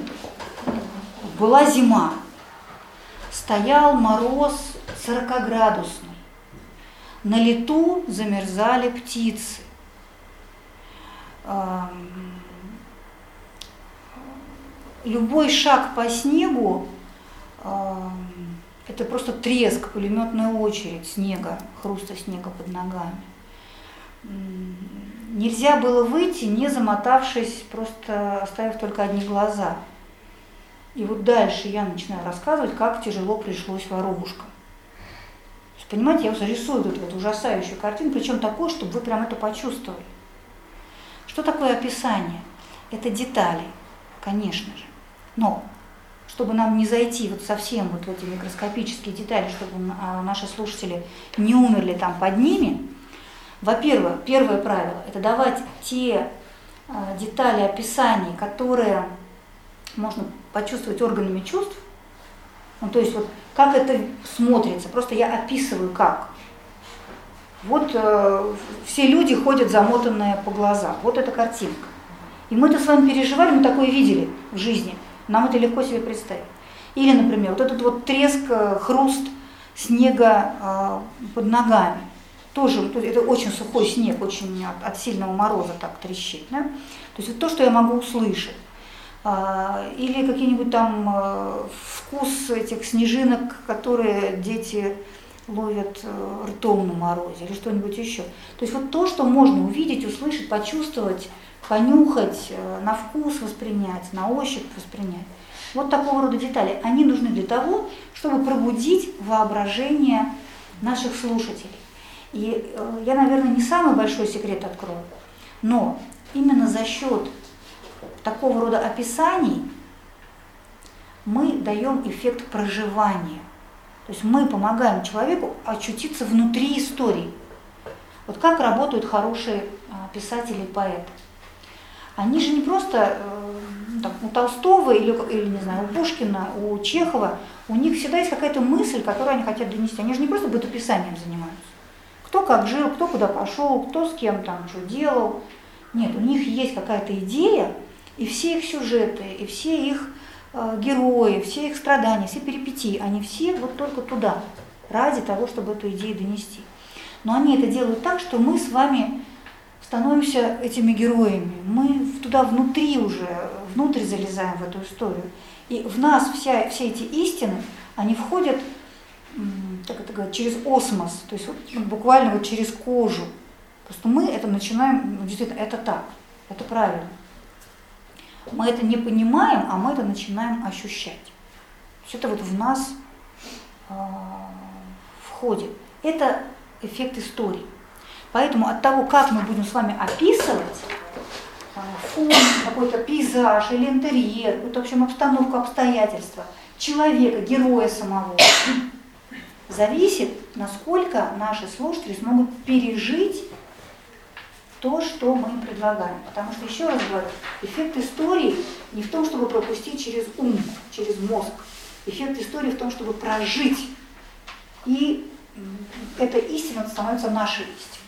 была зима, стоял мороз 40-градусный, на лету замерзали птицы, любой шаг по снегу – это просто треск, пулеметная очередь снега, хруста снега под ногами. Нельзя было выйти, не замотавшись, просто оставив только одни глаза. И вот дальше я начинаю рассказывать, как тяжело пришлось воробушкам. Понимаете, я уже рисую эту ужасающую картину, причем такую, чтобы вы прям это почувствовали. Что такое описание? Это детали, конечно же. Но чтобы нам не зайти вот совсем вот в эти микроскопические детали, чтобы наши слушатели не умерли там под ними, во-первых, первое правило – это давать те детали описаний, которые можно почувствовать органами чувств. Ну, то есть вот как это смотрится, просто я описываю как. Вот все люди ходят замотанные по глазам, вот эта картинка. И мы это с вами переживали, мы такое видели в жизни, нам это легко себе представить. Или, например, вот этот вот треск, хруст снега под ногами. Тоже это очень сухой снег, очень от сильного мороза так трещит. Да? То есть это то, что я могу услышать. Или какие-нибудь там вкус этих снежинок, которые дети ловят ртом на морозе, или что-нибудь еще. То есть вот то, что можно увидеть, услышать, почувствовать, понюхать, на вкус воспринять, на ощупь воспринять. Вот такого рода детали. Они нужны для того, чтобы пробудить воображение наших слушателей. И я, наверное, не самый большой секрет открою, но именно за счет такого рода описаний мы даем эффект проживания. То есть мы помогаем человеку очутиться внутри истории. Вот как работают хорошие писатели и поэты. Они же не просто там, у Толстого или не знаю, у Пушкина, у Чехова, у них всегда есть какая-то мысль, которую они хотят донести. Они же не просто бытописанием занимаются. Кто как жил, кто куда пошел, кто с кем там что делал. Нет, у них есть какая-то идея, и все их сюжеты, и все их герои, все их страдания, все перипетии, они все вот только туда, ради того, чтобы эту идею донести. Но они это делают так, что мы с вами становимся этими героями, мы туда внутри уже, внутрь залезаем в эту историю. И в нас все эти истины, они входят, как это говорят, через осмос, то есть вот буквально вот через кожу. Просто мы это начинаем, действительно, это так, это правильно. Мы это не понимаем, а мы это начинаем ощущать. То есть это вот в нас входит. Это эффект истории. Поэтому от того, как мы будем с вами описывать фон, какой-то пейзаж или интерьер, вот, в общем, обстановку, обстоятельства, человека, героя самого, зависит, насколько наши слушатели смогут пережить то, что мы им предлагаем. Потому что, еще раз говорю, эффект истории не в том, чтобы пропустить через ум, через мозг. Эффект истории в том, чтобы прожить. И эта истина становится нашей истиной.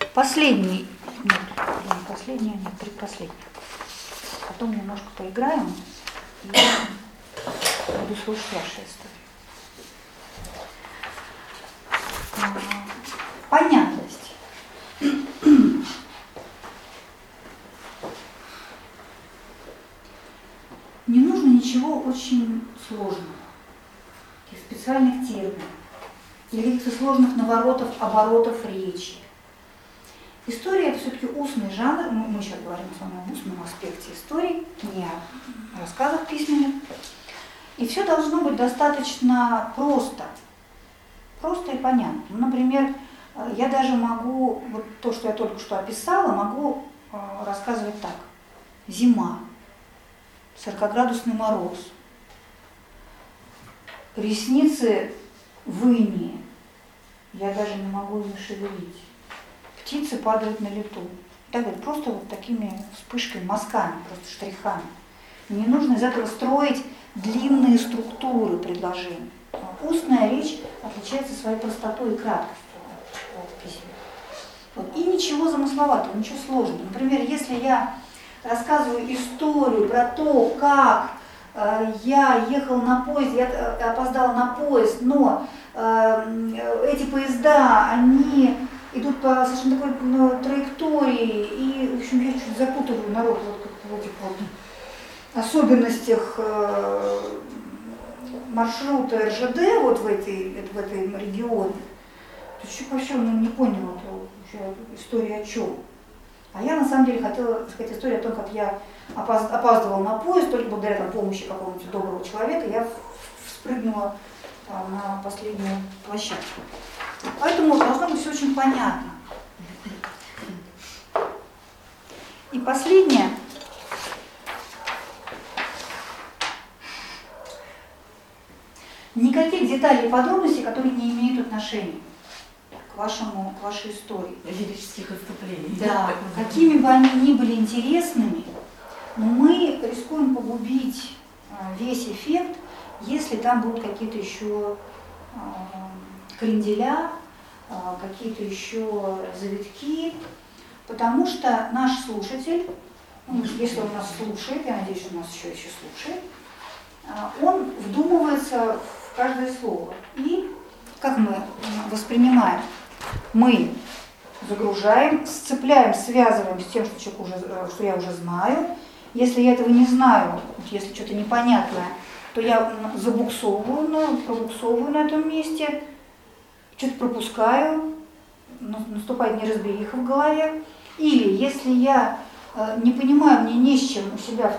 Предпоследний. Потом немножко поиграем. Буду слушать ваши истории. понятность. Не нужно ничего очень сложного, каких специальных терминов или каких-то сложных наворотов, оборотов речи. История – это все-таки устный жанр, мы сейчас говорим с вами об устном аспекте истории, не о рассказах письменных. И все должно быть достаточно просто, просто и понятно. Например, я даже могу, вот то, что я только что описала, могу рассказывать так. Зима, 40-градусный мороз, ресницы в инее, я даже не могу их шевелить, птицы падают на лету. Так вот, просто вот такими вспышками, мазками, просто штрихами. Не нужно из этого строить длинные структуры предложений. Устная речь отличается своей простотой и краткостью от письма. Вот. И ничего замысловатого, ничего сложного. Например, если я рассказываю историю про то, как я ехал на поезде, я опоздал на поезд, но эти поезда, они идут по совершенно такой траектории, и, в общем, я чуть запутываю народ вот как в этих вот особенностях маршрута РЖД вот в этом регионе, то чуть вообще не поняла историю о чем. А я на самом деле хотела сказать историю о том, как я опаздывала на поезд, только благодаря там помощи какого-нибудь доброго человека я спрыгнула на последнюю площадку. Поэтому должно быть все очень понятно. И последнее. Никаких деталей и подробностей, которые не имеют отношения к вашей истории. Лирических отступлений. Да, какими бы они ни были интересными, мы рискуем погубить весь эффект, если там будут какие-то еще кренделя, какие-то еще завитки, потому что наш слушатель, если он нас слушает, я надеюсь, он нас еще слушает, он вдумывается в каждое слово. И как мы воспринимаем? Мы загружаем, сцепляем, связываем с тем, что человек уже, что я уже знаю. Если я этого не знаю, если что-то непонятное, то я забуксовываю, но пробуксовываю на этом месте, что-то пропускаю, наступает неразбериха в голове. Или если я не понимаю, мне не с чем себя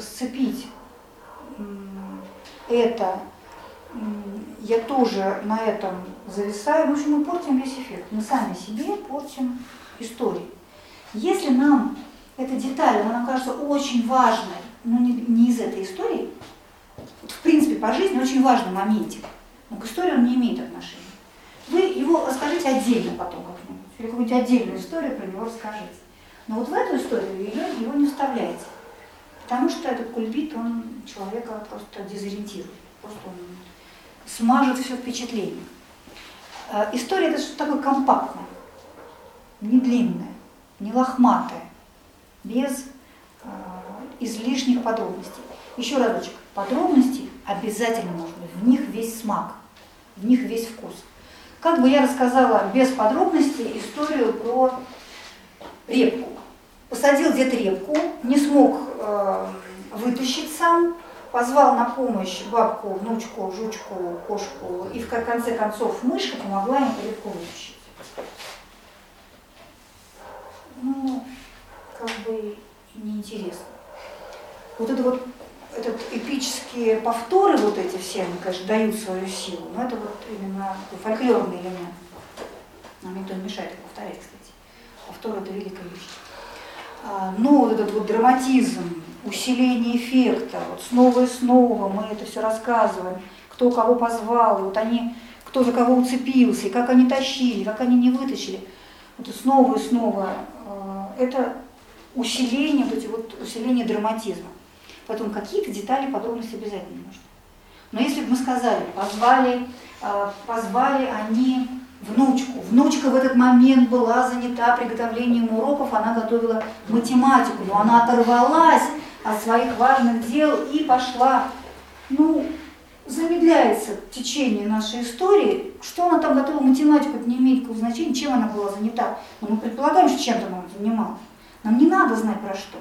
сцепить, это я тоже на этом зависаю. В общем, мы портим весь эффект. Мы сами себе портим историю. Если нам эта деталь, она нам кажется очень важной, но не из этой истории, в принципе, по жизни очень важный моментик, но к истории он не имеет отношения. Вы его расскажите отдельно потом как-нибудь, или какую-нибудь отдельную историю про него расскажите. Но вот в эту историю его не вставляете, потому что этот кульбит, он человека просто дезориентирует, просто он смажет все впечатление. История – это что-то такое компактное, не длинное, не лохматое, без излишних подробностей. Еще разочек, подробности обязательно нужны, в них весь смак, в них весь вкус. Как бы я рассказала без подробностей историю про репку. Посадил дед репку, не смог вытащить сам, позвал на помощь бабку, внучку, жучку, кошку, и в конце концов мышка помогла ему репку вытащить. Ну, как бы неинтересно. Вот это вот, этот эпические повторы, вот эти все, они, конечно, дают свою силу, но это вот именно фольклорный элемент. Нам никто не мешает их повторять, кстати. Повторы – это великая вещь. Но вот этот вот драматизм, усиление эффекта, вот снова и снова мы это все рассказываем, кто кого позвал, вот они, кто за кого уцепился, и как они тащили, как они не вытащили. Вот снова и снова это усиление, вот эти вот усиление драматизма. Поэтому какие-то детали, подробности обязательно нужны. Но если бы мы сказали, позвали они внучку. Внучка в этот момент была занята приготовлением уроков, она готовила математику, но она оторвалась от своих важных дел и пошла. Ну, замедляется в течение нашей истории, что она там готова, математику не имеет никакого значения, чем она была занята. Но мы предполагаем, что чем-то она занималась. Нам не надо знать про что.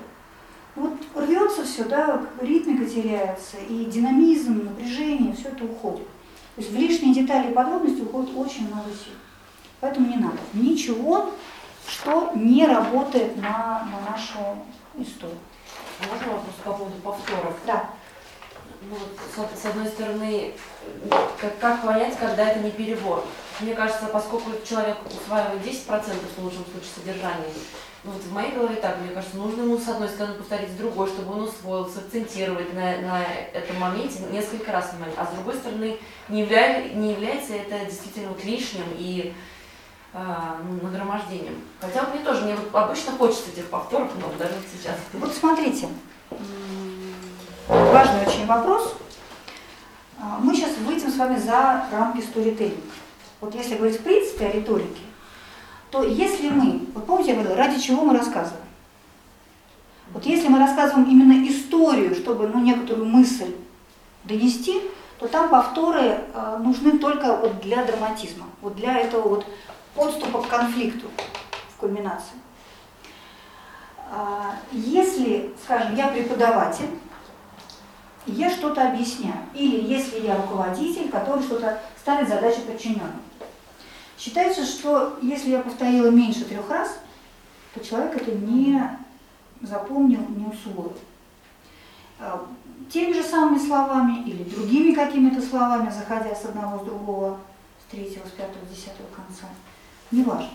Вот рвется все, да, ритмика теряется, и динамизм, напряжение, все это уходит. То есть в лишние детали и подробности уходит очень много сил. Поэтому не надо ничего, что не работает на нашу историю. Можно вопрос по поводу повторов? Да. Ну, вот, с одной стороны, как понять, когда это не перебор? Мне кажется, поскольку человек усваивает 10% в лучшем случае содержания, ну, вот в моей голове так, мне кажется, нужно ему с одной стороны повторить, с другой, чтобы он усвоился, акцентировать на этом моменте несколько раз внимание. А с другой стороны, не является это действительно вот лишним и нагромождением. Хотя мне тоже, мне вот обычно хочется этих повторов, но даже сейчас. Вот смотрите. Важный очень вопрос. Мы сейчас выйдем с вами за рамки сторителлинга. Вот если говорить в принципе о риторике, то если мы, вот помните, я говорила, ради чего мы рассказываем? Вот если мы рассказываем именно историю, чтобы некоторую мысль донести, то там повторы нужны только вот для драматизма, вот для этого вот подступа к конфликту в кульминации. Если, скажем, я преподаватель, я что-то объясняю. Или если я руководитель, который что-то ставит задачу подчиненным. Считается, что если я повторила меньше 3 раз, то человек это не запомнил, не усвоил. Теми же самыми словами или другими какими-то словами, заходя с одного, с другого, с третьего, с пятого, с десятого конца. Неважно.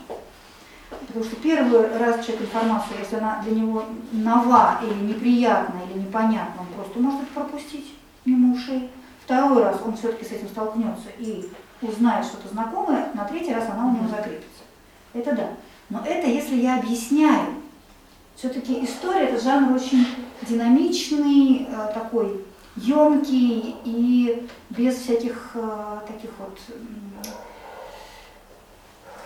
Потому что первый раз человек информацию, если она для него нова или неприятна, или непонятна, он просто может это пропустить мимо ушей. Второй раз он все-таки с этим столкнется и узнает что-то знакомое, на 3-й раз она у него закрепится. Это да. Но это если я объясняю. Все-таки история – это жанр очень динамичный, такой емкий и без всяких таких вот...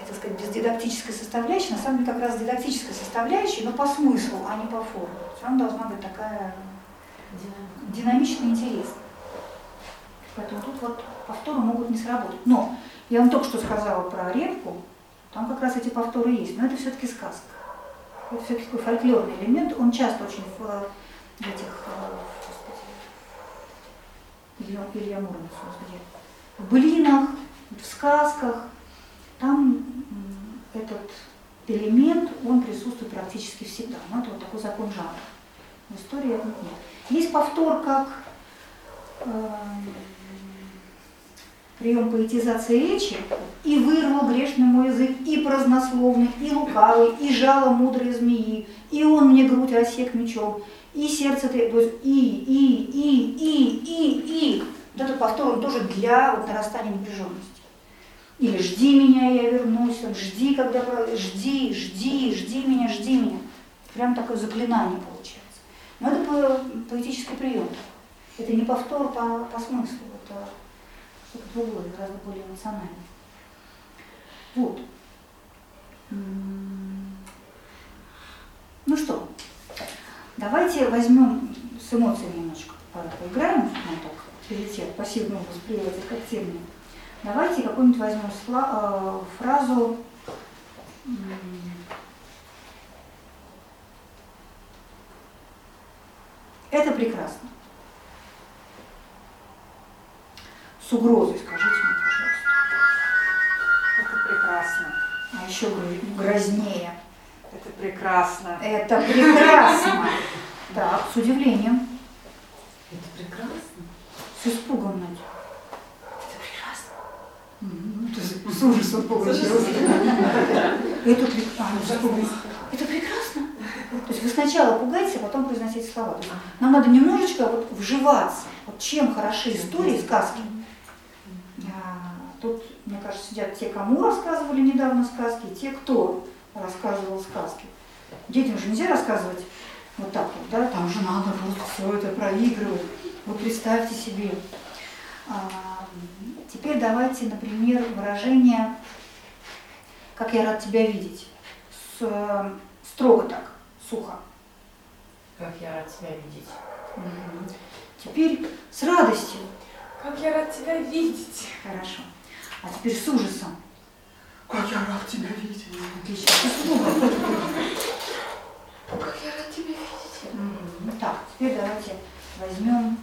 так сказать, без дидактической составляющей, на самом деле как раз дидактической составляющей, но по смыслу, а не по форме. Она должна быть такая динамичная и интересная. Поэтому тут вот повторы могут не сработать. Но я вам только что сказала про репку, там как раз эти повторы есть, но это все-таки сказка. Это все-таки такой фольклорный элемент, он часто очень в этих, Илья Муромец, в былинах, в сказках. Там этот элемент, он присутствует практически всегда. Ну, это вот такой закон жанра. В истории этого нет. Есть повтор как прием поэтизации речи. «И вырвал грешный мой язык, и празднословный, и лукавый, и жало мудрой змеи, и он мне грудь рассек мечом, и сердце требует, и». Вот этот повтор, он тоже для вот, нарастания напряженности. Или «жди меня, я вернусь», «жди, когда жди, жди, жди меня». Прям такое заклинание получается. Но это поэтический прием. Это не повтор по смыслу, это что-то другое, гораздо более эмоциональное. Вот. Ну что, давайте возьмем с эмоциями немножко, пора поиграем, ну, так, перейти от пассивного восприятия к активному. Давайте какую-нибудь возьмем фразу «Это прекрасно». С угрозой скажите мне, пожалуйста. Это прекрасно. А еще грознее. Это прекрасно. Это прекрасно. Да, с удивлением. Это прекрасно. С испугом, Надя. С ужасом получилось. Это прекрасно. То есть вы сначала пугаетесь, а потом произносите слова. Нам надо немножечко вот вживаться. Вот чем хороши истории, сказки. Тут, мне кажется, сидят те, кому рассказывали недавно сказки, и те, кто рассказывал сказки. Детям же нельзя рассказывать вот так вот, да? Там же надо вот все это проигрывать. Вы представьте себе. Теперь давайте, например, выражение «как я рад тебя видеть», строго так, сухо. «Как я рад тебя видеть». Теперь с радостью. Как я рад тебя видеть. Хорошо. А теперь с ужасом. Как я рад тебя видеть. Отлично. Как я рад тебя видеть. Так, теперь давайте возьмем...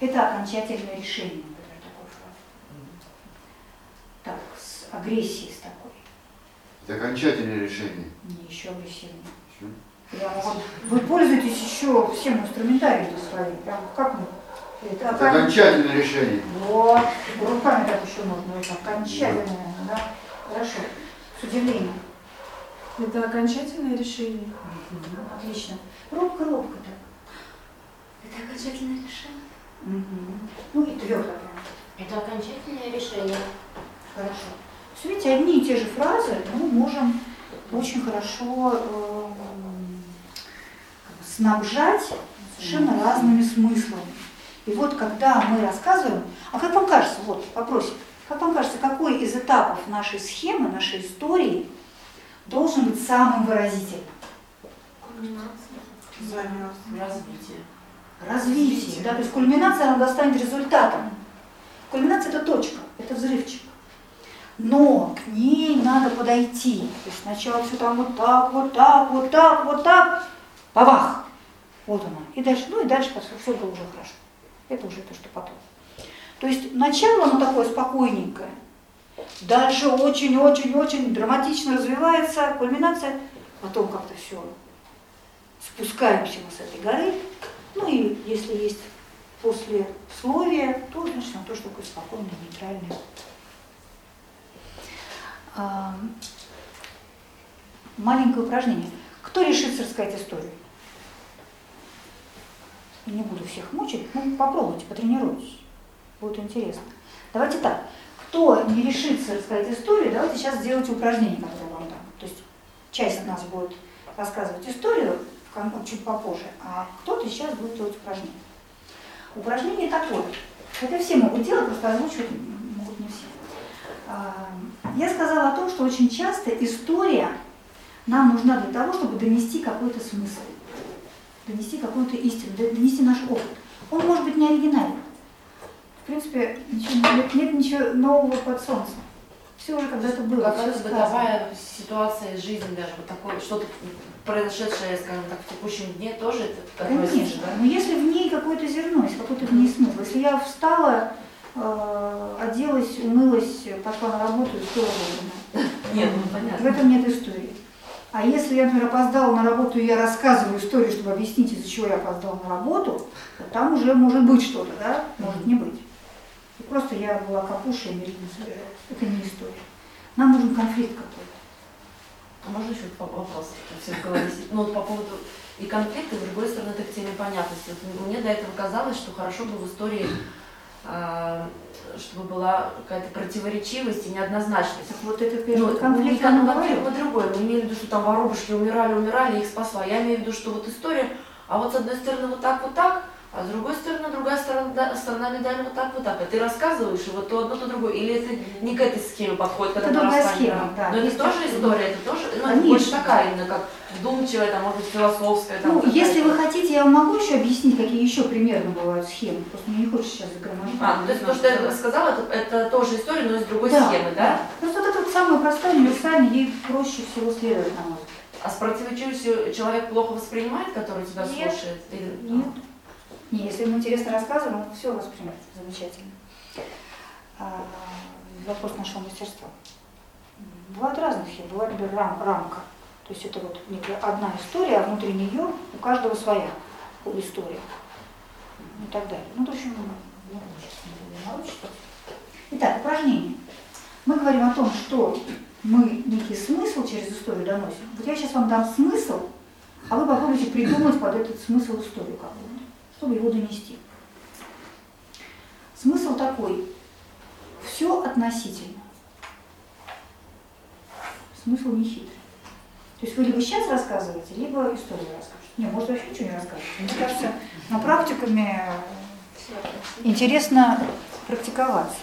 Это окончательное решение. Так, с агрессией, с такой. Это окончательное решение? Не, еще агрессивнее. Вот, вы пользуетесь еще всем инструментарием своим. Прям как мы. Это окончательное решение. Вот. Руками так еще можно. Это окончательное, вот. Да? Хорошо. С удивлением. Это окончательное решение. Угу. Отлично. Робко-робко так. Это окончательное решение. Угу. Ну и твердо. Это окончательное решение. Хорошо. Все, видите, одни и те же фразы мы можем очень хорошо снабжать совершенно разными смыслами. И вот когда мы рассказываем, а как вам кажется, вот вопросик, как вам кажется, какой из этапов нашей схемы, нашей истории должен быть самым выразительным? Кульминация. Развитие. Развитие, да, то есть кульминация, она достанет результатом. Кульминация – это точка, это взрывчик. Но к ней надо подойти. То есть сначала все там вот так, вот так, вот так, вот так. Бабах! Вот она. И дальше, ну и дальше все было уже хорошо. Это уже то, что потом. То есть начало оно такое спокойненькое. Дальше очень-очень-очень драматично развивается кульминация. Потом как-то все. Спускаемся мы с этой горы. Ну и если есть послесловие, то значит на то, что такое спокойное, нейтральное. Маленькое упражнение. Кто решится рассказать историю? Не буду всех мучить, но попробуйте, потренируйтесь. Будет интересно. Давайте так. Кто не решится рассказать историю, давайте сейчас сделайте упражнение, которое вам дам. То есть часть от нас будет рассказывать историю чуть попозже, а кто-то сейчас будет делать упражнение. Упражнение такое. Это все могут делать, просто озвучивать могут не все. Я сказала о том, что очень часто история нам нужна для того, чтобы донести какой-то смысл, донести какую-то истину, донести наш опыт. Он может быть не оригинален. В принципе, нет ничего нового под солнцем. Все уже когда-то было. Какая-то бытовая ситуация жизни даже, вот такое, что-то произошедшее, скажем так, в текущем дне тоже это такое. Конечно, да? Но если в ней какое-то зерно, если какой-то в ней смысл, если я встала, оделась, умылась, пошла на работу и все вовремя. Нет, ну понятно. В этом нет истории. А если я, например, опоздала на работу, и я рассказываю историю, чтобы объяснить, из-за чего я опоздала на работу, то там уже может быть что-то, да? Может не быть. И просто я была капушей, мирить не собиралась. Это не история. Нам нужен конфликт какой-то. А можно еще вопрос все говорить? Ну вот по поводу и конфликта, и с другой стороны, так теме понятности. Вот мне до этого казалось, что хорошо бы в истории... чтобы была какая-то противоречивость и неоднозначность. Так вот это первый конфликт. Ну, конкретно другой. Мы имеем в виду, что там воробушки умирали, их спасла. Я имею в виду, что вот история, а вот с одной стороны вот так, а с другой стороны, другая сторона медали вот так. А ты рассказываешь, и вот то одно, то другое. Или это не к этой схеме подходит, когда это другая схема, да. Но это тоже история, это тоже, ну, больше такая, именно как вдумчивая, там, может быть, философская. Там, ну, если вы хотите, я вам могу еще объяснить, какие еще примерно бывают схемы. Просто мне не хочется сейчас загромождать. А, то есть то, что я сказала, это тоже история, но из другой схемы, да? Просто вот это вот самая простая, универсальная, ей проще всего следовать, на мой взгляд. А с противоречивостью человек плохо воспринимает, который тебя слушает? Нет. Не, если ему интересно рассказываем, он все воспримет. Замечательно. Вопрос нашего мастерства. Бывают разных схем. Бывает, например, рамка. То есть это вот одна история, а внутри нее у каждого своя история. И так далее. Ну, в общем, не научится. Итак, упражнение. Мы говорим о том, что мы некий смысл через историю доносим. Вот я сейчас вам дам смысл, а вы попробуйте придумать под этот смысл историю какую-то, чтобы его донести. Смысл такой. Все относительно. Смысл не хитрый. То есть вы либо сейчас рассказываете, либо историю расскажете. Не, может, вообще ничего не рассказывать. Мне кажется, на практиками интересно практиковаться.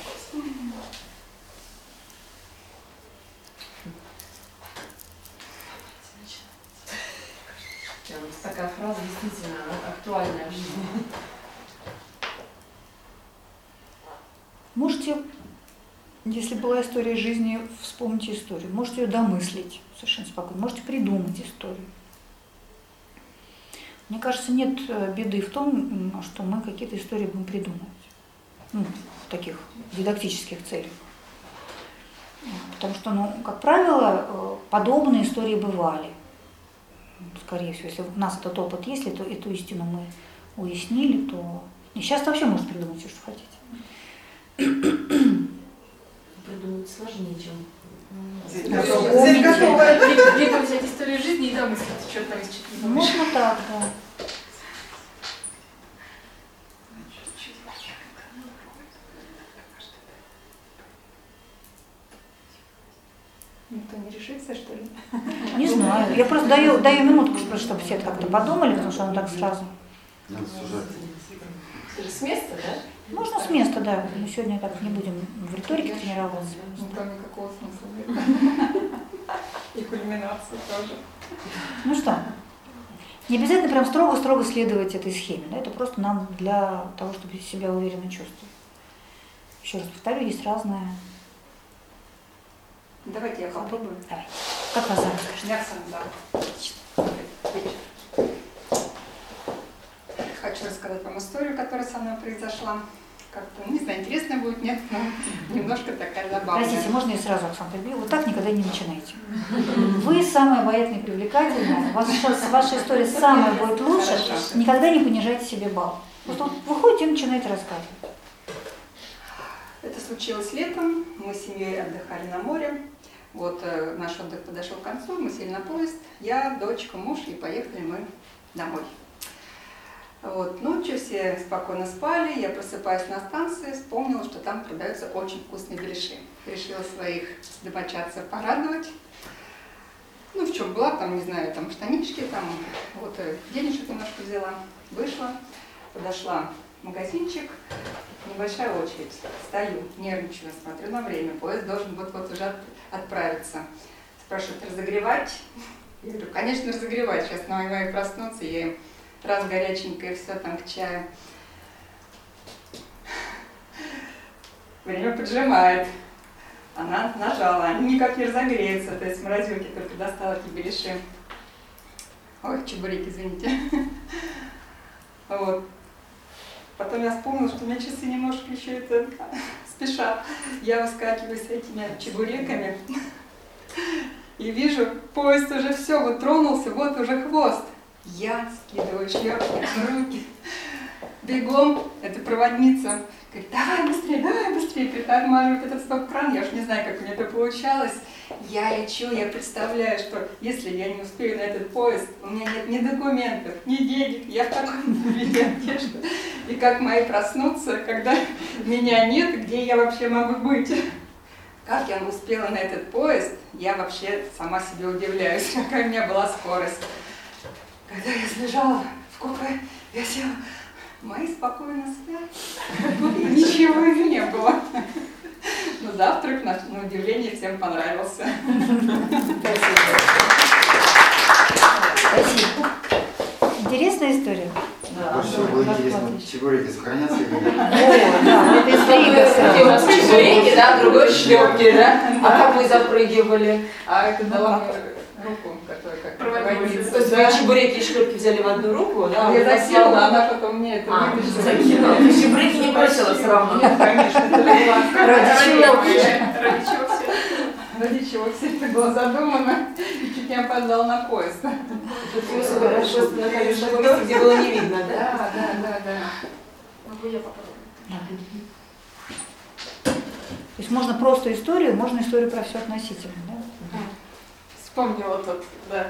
Так такая фраза действительно актуальная в жизни. Можете, если была история жизни, вспомнить историю. Можете ее домыслить совершенно спокойно. Можете придумать историю. Мне кажется, нет беды в том, что мы какие-то истории будем придумывать. Ну, в таких дидактических целях. Потому что, ну, как правило, подобные истории бывали. Скорее всего, если у нас этот опыт есть, если эту истину мы уяснили, то... И сейчас вообще можете придумать все, что хотите. Придумать сложнее, чем... Либо взять историю жизни и домыслить, что там из чего-то. Можно так, да. Никто не решится, что ли? Не знаю. Я просто даю минутку, чтобы все как-то подумали, потому что оно так сразу. С места, да? Можно с места, да. Мы сегодня так не будем в риторике тренироваться. Ну там никакого смысла нет. И кульминация тоже. Ну что, не обязательно прям строго-строго следовать этой схеме. Да? Это просто нам для того, чтобы себя уверенно чувствовать. Еще раз повторю, есть разные... Давайте я попробую. Давай. Как вас зовут, скажите? Я сам, да. Вечер. Хочу рассказать вам историю, которая со мной произошла. Как-то, не знаю, интересно будет, нет, но немножко такая забавная. Простите, можно я сразу, Оксана, перебью? Вот так никогда не начинайте. Вы самая обаятельная и привлекательная. Ваша история самая будет лучше. Никогда не понижайте себе балл. Просто выходите и начинаете рассказывать. Это случилось летом, мы с семьей отдыхали на море. Вот наш отдых подошел к концу, мы сели на поезд, я, дочка, муж, и поехали мы домой. Вот, ночью все спокойно спали, я просыпаюсь на станции, вспомнила, что там продаются очень вкусные беляши. Решила своих домочадцев порадовать. Ну, в чем была, там, не знаю, там штанишки, там, вот денежек немножко взяла, вышла, подошла. Магазинчик, небольшая очередь, стою, нервничаю, смотрю на время, поезд должен вот-вот уже отправиться. Спрашивают, разогревать? Я говорю, конечно, разогревать, сейчас на мои проснутся, я им раз горяченькое все там к чаю. Время поджимает, она нажала, они никак не разогреются, то есть в морозилке только достала кибелиши. Ой, чебуреки, извините. Вот. Потом я вспомнила, что у меня часы немножко еще это спешат. Я выскакиваю с этими чебуреками и вижу, поезд уже все, вот тронулся, вот уже хвост. Я скидываю шляпу, руки, бегом, это проводница, говорит, давай быстрее, притормаживает этот стоп-кран, я уж не знаю, как у меня это получалось. Я лечу, я представляю, что если я не успею на этот поезд, у меня нет ни документов, ни денег, я в таком билете, что... И как мои проснутся, когда меня нет, где я вообще могу быть? Как я успела на этот поезд, я вообще сама себе удивляюсь, какая у меня была скорость. Когда я сбежала в купе, я села, мои спокойно спят, ничего не было. Но завтрак, на удивление, всем понравился. Спасибо. Интересная история? Да. Больше всего было интересно, чебуреки сохранятся или нет? О, да, это история. Кстати, у нас чебуреки, да, другой шлепки, да? А как вы запрыгивали? А это дала руку, которая как проводница. То есть вы чебуреки и шлепки взяли в одну руку, да? Я засела, она потом мне это выбежала. Закинула. Ты чебуреки не бросила все равно? Нет, конечно, это было. Ради чего все? Ради чего все это было задумано, и чуть не опоздал на поезд. Тут хорошо, где было не видно, да? Да. Могу я попробовать? То есть можно просто историю, можно историю про все относительно, да? Вспомнила тут, да.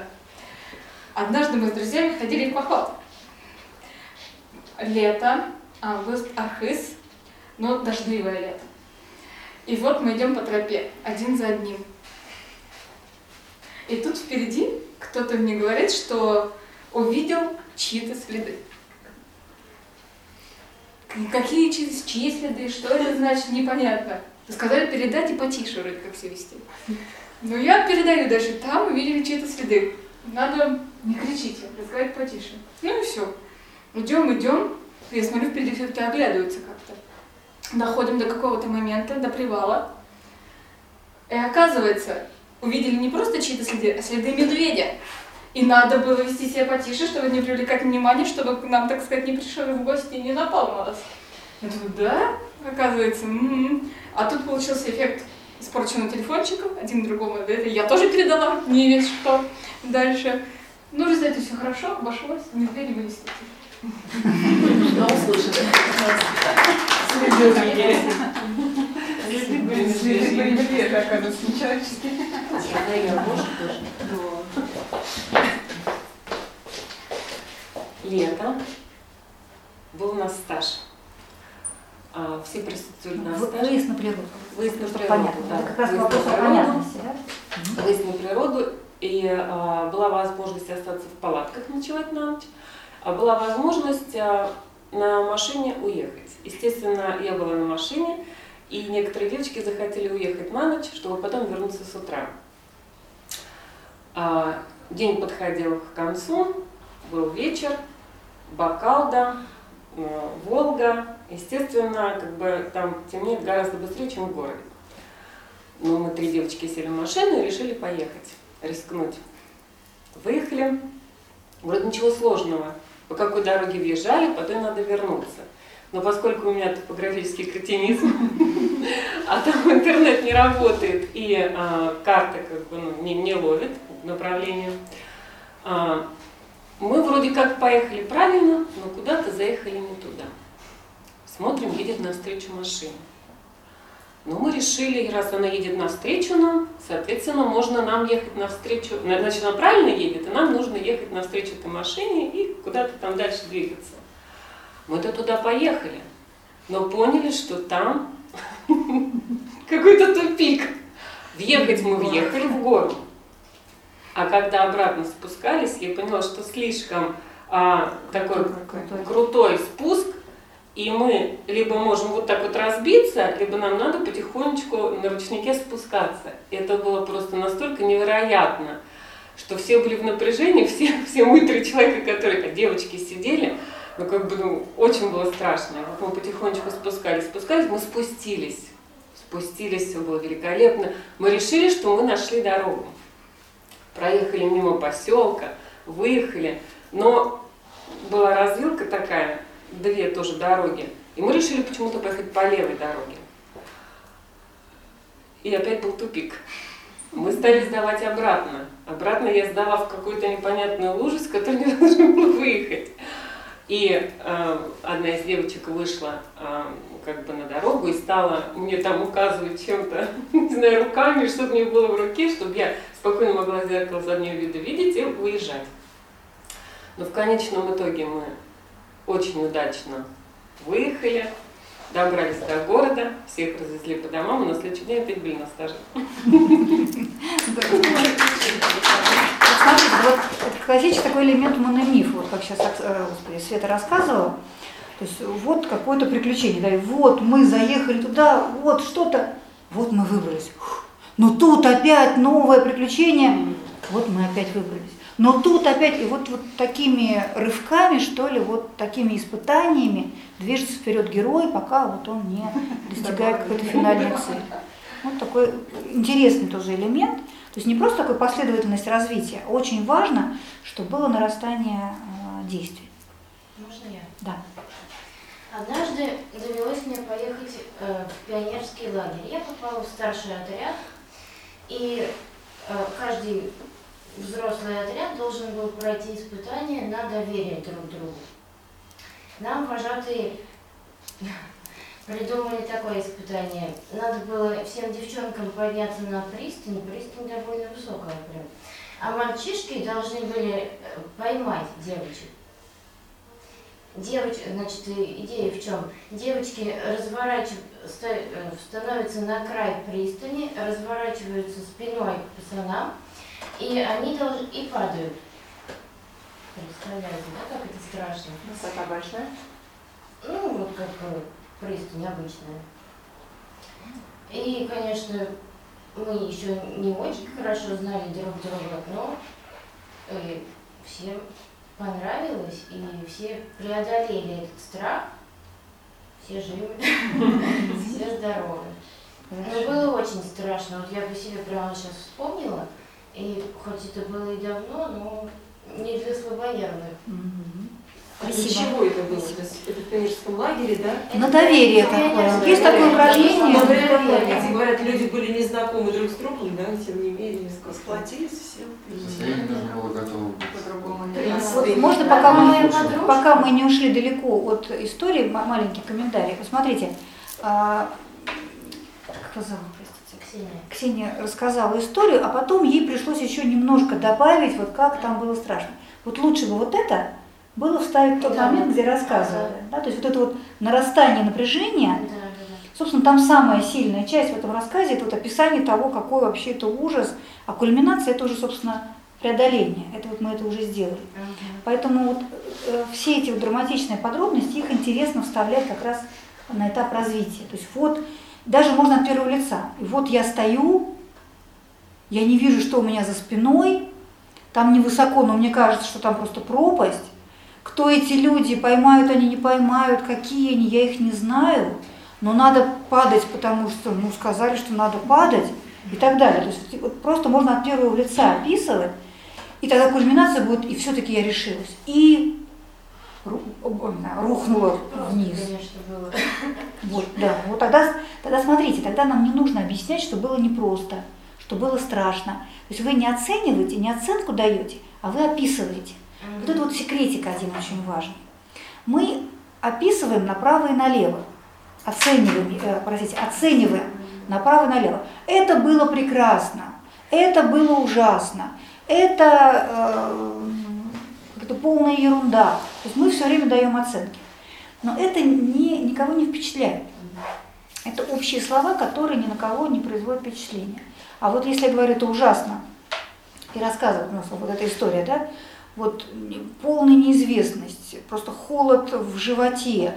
Однажды мы с друзьями ходили в поход. Лето, август, Архыз, но дождливое лето. И вот мы идем по тропе, один за одним. И тут впереди кто-то мне говорит, что увидел чьи-то следы. Какие чьи следы, что это значит, непонятно. Сказали передать и потише, вроде как все вести. Но я передаю дальше, там увидели чьи-то следы. Надо не кричите, разговаривать потише. Ну и все. Идем, идем. Я смотрю, впереди все-таки оглядываются как-то. Доходим до какого-то момента, до привала. И оказывается, увидели не просто чьи-то следы, а следы медведя. И надо было вести себя потише, чтобы не привлекать внимание, чтобы к нам, так сказать, не пришел в гости и не напал на нас. Я думаю, да, оказывается. А тут получился эффект испорченного телефончика, один другому. Это я тоже передала, не весь что дальше. Ну, в результате все хорошо, обошлось, медведи были статьи. Да, услышали. Следы были медведи, оказывается, не человеческие. Летом был у нас стаж. Все присутствовали на стаже. Выезд на природу. Выезд на природу, да. Как раз вопрос о понятности, да? Выезд на природу. И была возможность остаться в палатках ночевать на ночь. Была возможность на машине уехать. Естественно, я была на машине, и некоторые девочки захотели уехать на ночь, чтобы потом вернуться с утра. День подходил к концу, был вечер, Бакалда, Волга. Естественно, как бы там темнеет гораздо быстрее, чем в городе. Но мы три девочки сели в машину и решили поехать, рискнуть. Выехали. Вроде ничего сложного. По какой дороге въезжали, потом надо вернуться. Но поскольку у меня топографический кретинизм, а там интернет не работает и карта как бы не ловит направление, мы вроде как поехали правильно, но куда-то заехали не туда. Смотрим, едет навстречу машина. Но мы решили, раз она едет навстречу нам, соответственно, можно нам ехать навстречу. Значит, она правильно едет, и нам нужно ехать навстречу этой машине и куда-то там дальше двигаться. Мы-то туда поехали, но поняли, что там какой-то тупик. Въехать мы въехали в гору. А когда обратно спускались, я поняла, что слишком такой крутой спуск. И мы либо можем вот так вот разбиться, либо нам надо потихонечку на ручнике спускаться. Это было просто настолько невероятно, что все были в напряжении, все мы три человека, которые, девочки, сидели, ну как бы очень было страшно. Мы потихонечку спускались, мы спустились, все было великолепно. Мы решили, что мы нашли дорогу. Проехали мимо поселка, выехали, но была развилка такая, две тоже дороги. И мы решили почему-то поехать по левой дороге. И опять был тупик. Мы стали сдавать обратно. Обратно я сдала в какую-то непонятную лужу, с которой не должна была выехать. И одна из девочек вышла как бы на дорогу и стала мне там указывать чем-то, не знаю, руками, чтобы мне было в руке, чтобы я спокойно могла в зеркало заднего вида видеть и выезжать. Но в конечном итоге мы очень удачно выехали, добрались до города, всех развезли по домам, и на следующий день опять были на стаже. Вот классический такой элемент мономифа, вот как сейчас Света рассказывала. То есть вот какое-то приключение, да, вот мы заехали туда, вот что-то, вот мы выбрались. Но тут опять новое приключение, вот мы опять выбрались. Но тут опять, и вот такими рывками, что ли, вот такими испытаниями движется вперед герой, пока вот он не достигает какой-то финальной цели. Вот такой интересный тоже элемент. То есть не просто такая последовательность развития, а очень важно, чтобы было нарастание действий. Можно я? Да. Однажды довелось мне поехать в пионерский лагерь. Я попала в старший отряд, и каждый взрослый отряд должен был пройти испытание на доверие друг другу. Нам вожатые придумали такое испытание. Надо было всем девчонкам подняться на пристань, пристань довольно высокая прям. А мальчишки должны были поймать девочек. Значит, идея в чем? Девочки становятся на край пристани, разворачиваются спиной к пацанам, и они падают. Представляете, да, как это страшно? Высота большая? Ну, вот как пристань обычная. И, конечно, мы еще не очень хорошо знали друг друга, но всем понравилось, и все преодолели этот страх, все живы, все здоровы. Но было очень страшно, вот я по себе прямо сейчас вспомнила, и хоть это было и давно, но не для слабонервных. А для чего это было? Это в пионерском лагере, да? На доверие такое. Есть такое упражнение. Говорят, люди были незнакомы друг с другом, да, тем не менее, сплотились все. Можно, пока мы не ушли далеко от истории, маленький комментарий. Посмотрите, как вас зовут, простите? Ксения. Ксения рассказала историю, а потом ей пришлось еще немножко добавить, вот как там было страшно. Вот лучше бы вот это было вставить в тот момент, где рассказывали. Да? То есть вот это вот нарастание напряжения, собственно, там самая сильная часть в этом рассказе, это вот описание того, какой вообще это ужас, а кульминация это уже, собственно, преодоление. Это вот мы это уже сделали. Поэтому вот все эти вот драматичные подробности, их интересно вставлять как раз на этап развития. То есть вот, даже можно от первого лица. И вот я стою, я не вижу, что у меня за спиной, там невысоко, но мне кажется, что там просто пропасть. Кто эти люди, поймают они, не поймают, какие они, я их не знаю, но надо падать, потому что, ну, сказали, что надо падать и так далее. То есть вот просто можно от первого лица описывать, и тогда кульминация будет, и все-таки я решилась. И рухнула вниз. Конечно, было. Вот, да. Вот тогда смотрите, тогда нам не нужно объяснять, что было непросто, что было страшно. То есть вы не оцениваете, не оценку даете, а вы описываете. Вот это вот секретик один очень важный. Мы описываем направо и налево, оцениваем направо и налево. Это было прекрасно, это было ужасно, это полная ерунда. То есть мы все время даем оценки. Но это никого не впечатляет. Это общие слова, которые ни на кого не производят впечатления. А вот если я говорю «это ужасно» и рассказываю, ну, вот эта история, да, вот полная неизвестность, просто холод в животе,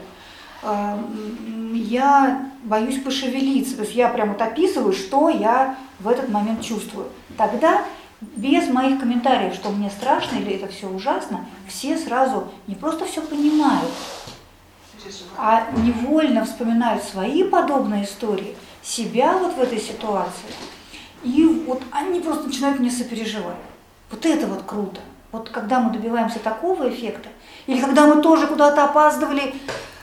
я боюсь пошевелиться, то есть я прям вот описываю, что я в этот момент чувствую. Тогда без моих комментариев, что мне страшно или это все ужасно, все сразу не просто все понимают, а невольно вспоминают свои подобные истории, себя вот в этой ситуации, и вот они просто начинают мне сопереживать. Вот это вот круто. Вот когда мы добиваемся такого эффекта, или когда мы тоже куда-то опаздывали,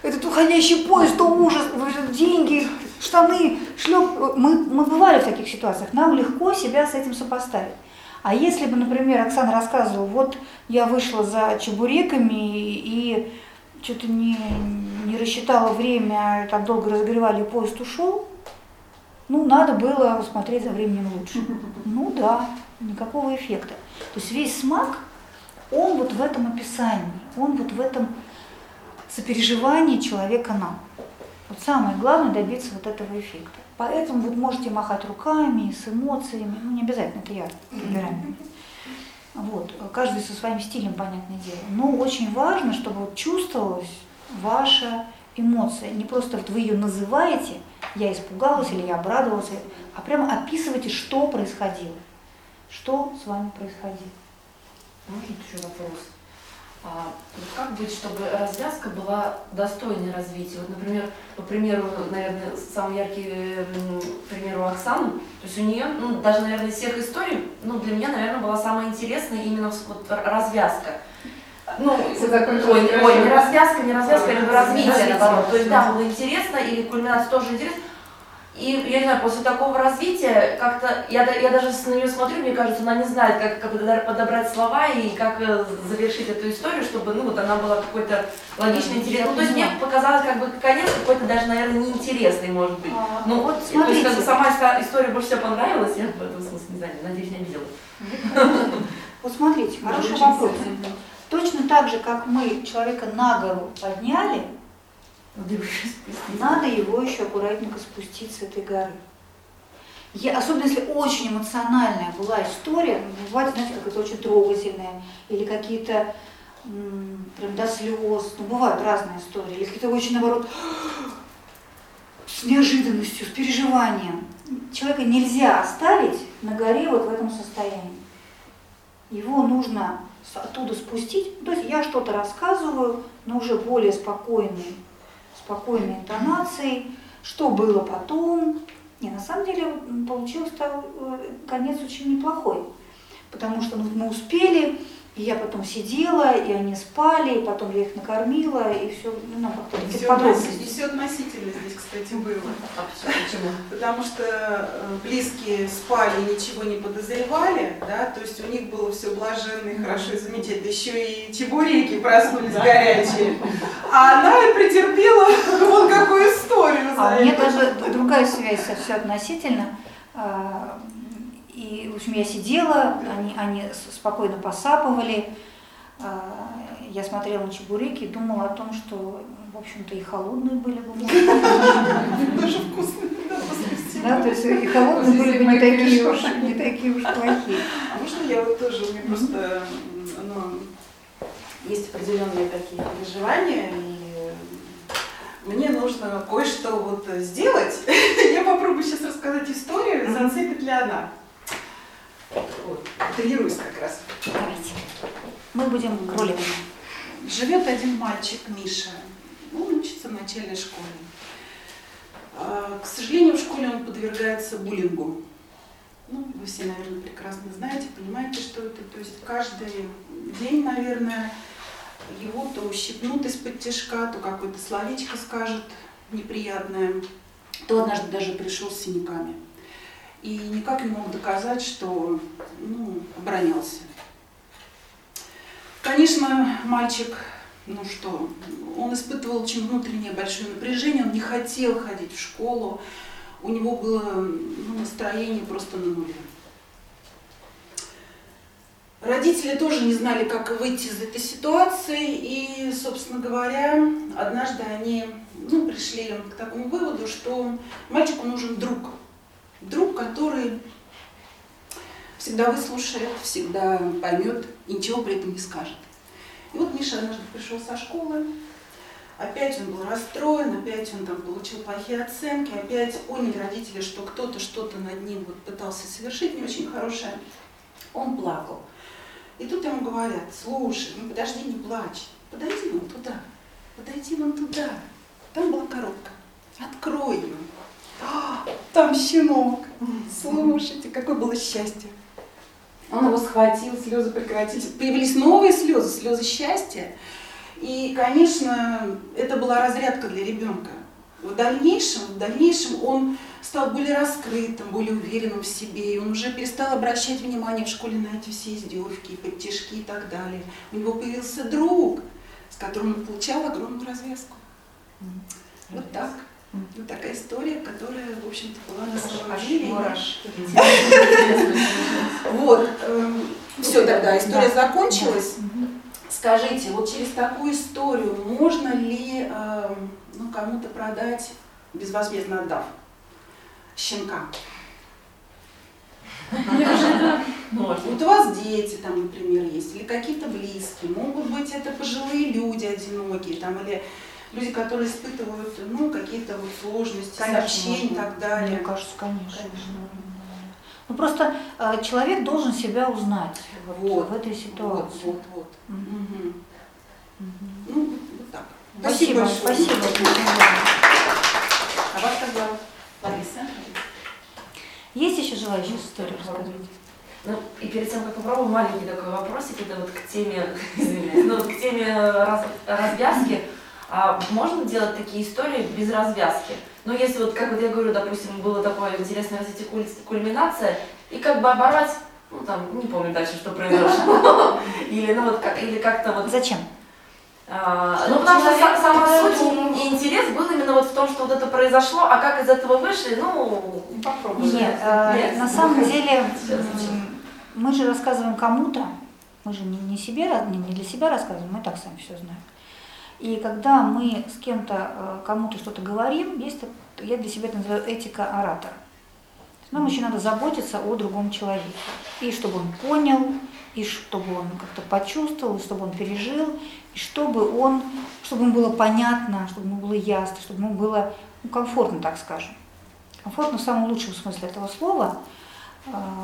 этот уходящий поезд, то ужас, деньги, штаны, шлеп. Мы бывали в таких ситуациях, нам легко себя с этим сопоставить. А если бы, например, Оксана рассказывала, вот я вышла за чебуреками и что-то не рассчитала время, так долго разогревали, поезд ушел, ну, надо было смотреть за временем лучше. Ну да, никакого эффекта. То есть весь смак, он вот в этом описании, он вот в этом сопереживании человека нам. Вот самое главное добиться вот этого эффекта. Поэтому вы можете махать руками, с эмоциями, ну не обязательно, это я выбираю. Вот, каждый со своим стилем, понятное дело. Но очень важно, чтобы чувствовалась ваша эмоция. Не просто вот вы ее называете, я испугалась или я обрадовалась, а прямо описывайте, что происходило, что с вами происходило. Можно еще вопрос? Как быть, чтобы развязка была достойной развития? Вот, например, по примеру, наверное, самый яркий пример у Оксаны, то есть у нее, ну, даже, наверное, из всех историй, ну, для меня, наверное, была самая интересная именно вот развязка. Ну, не развязка, а развитие, наоборот. То есть, да, было интересно, и кульминация тоже интересна. И, я не знаю, после такого развития, как-то, я даже на нее смотрю, мне кажется, она не знает, как подобрать слова и как завершить эту историю, чтобы, ну, вот она была какой-то логичной, интересной. Ну, то есть мне показалось, как бы, конец какой-то даже, наверное, неинтересный, может быть. Ну, вот, то есть, как бы, сама история больше всего понравилась, я в этом смысле не знаю, надеюсь, не обидела. Вот смотрите, хороший вопрос. Точно так же, как мы человека на гору подняли, надо его еще аккуратненько спустить с этой горы. Особенно если очень эмоциональная была история, бывает, знаете, какая-то очень трогательная, или какие-то прям до слез, ну, бывают разные истории, или какие-то очень, наоборот, с неожиданностью, с переживанием. Человека нельзя оставить на горе вот в этом состоянии. Его нужно оттуда спустить. То есть я что-то рассказываю, но уже более спокойной интонацией, что было потом. Не, на самом деле получился конец очень неплохой, потому что мы успели, и я потом сидела, и они спали, и потом я их накормила, и все, ну, как-то все подробности. И все относительно здесь, кстати, было. Почему? Потому что близкие спали, ничего не подозревали, да, то есть у них было все блаженно и хорошо, и замечательно. Еще и чебуреки проснулись горячие. А она и претерпела вот какую историю. А мне даже другая связь, все относительно. И, в общем, я сидела, они спокойно посапывали, я смотрела на чебуреки и думала о том, что, в общем-то, и холодные были бы. Даже вкусные, да, после всего. Да, то есть и холодные были бы не такие уж плохие. А можно я вот тоже, у меня просто, есть определенные такие переживания, и мне нужно кое-что вот сделать. Я попробую сейчас рассказать историю, зацепит ли она. Вот, тренируюсь как раз. Давайте. Мы будем кроликами. Живет один мальчик, Миша. Он учится в начальной школе. К сожалению, в школе он подвергается буллингу. Ну, вы все, наверное, прекрасно знаете, понимаете, что это. То есть каждый день, наверное, его то ущипнут из-под тишка, то какое-то словечко скажет неприятное, то однажды даже пришел с синяками. И никак не мог доказать, что оборонялся. Конечно, мальчик, он испытывал очень внутреннее большое напряжение, он не хотел ходить в школу, у него было настроение просто на нуле. Родители тоже не знали, как выйти из этой ситуации, и, собственно говоря, однажды они пришли к такому выводу, что мальчику нужен друг. Друг, который всегда выслушает, всегда поймет и ничего при этом не скажет. И вот Миша однажды пришел со школы, опять он был расстроен, опять он там получил плохие оценки, опять поняли родители, что кто-то что-то над ним вот пытался совершить не очень хорошее. Он плакал. И тут ему говорят: слушай, подожди, не плачь, подойди вон туда. Там была коробка, открой ее. Там щенок. Слушайте, какое было счастье. Он его схватил, слезы прекратились. Появились новые слезы, слезы счастья. И, конечно, это была разрядка для ребенка. В дальнейшем он стал более раскрытым, более уверенным в себе. И он уже перестал обращать внимание в школе на эти все издевки, подтяжки и так далее. У него появился друг, с которым он получал огромную развязку. Вот так. Вот такая история, которая, в общем-то, была на самом деле. Вот, все, тогда история закончилась. Скажите, вот через такую историю можно ли кому-то продать, безвозмездно отдав, щенка? Вот у вас дети, там, например, есть, или какие-то близкие, могут быть это пожилые люди, одинокие, там, или... Люди, которые испытывают какие-то вот сложности, сообщения и так далее. Мне кажется, конечно. Просто человек должен себя узнать вот в этой ситуации. Вот. Угу. Вот так. Спасибо. А вас как зовут? Лариса. Есть еще желающие историю рассказать? И перед тем, как попробую, маленький такой вопросик, это вот к теме, развязки. А можно делать такие истории без развязки? Если вот, как вот я говорю, допустим, было такое интересное развитие, кульминация, и как бы оборвать, не помню дальше, что произошло. Или как-то вот... Зачем? Потому что сама суть и интерес был именно вот в том, что вот это произошло, а как из этого вышли, попробуем. Нет, на самом деле, мы же рассказываем кому-то, мы же не для себя рассказываем, мы так сами все знаем. И когда мы с кем-то, кому-то что-то говорим, я для себя это называю этика оратора. Нам еще надо заботиться о другом человеке. И чтобы он понял, и чтобы он как-то почувствовал, и чтобы он пережил, и чтобы ему было понятно, чтобы ему было ясно, чтобы ему было комфортно, так скажем. Комфортно в самом лучшем смысле этого слова,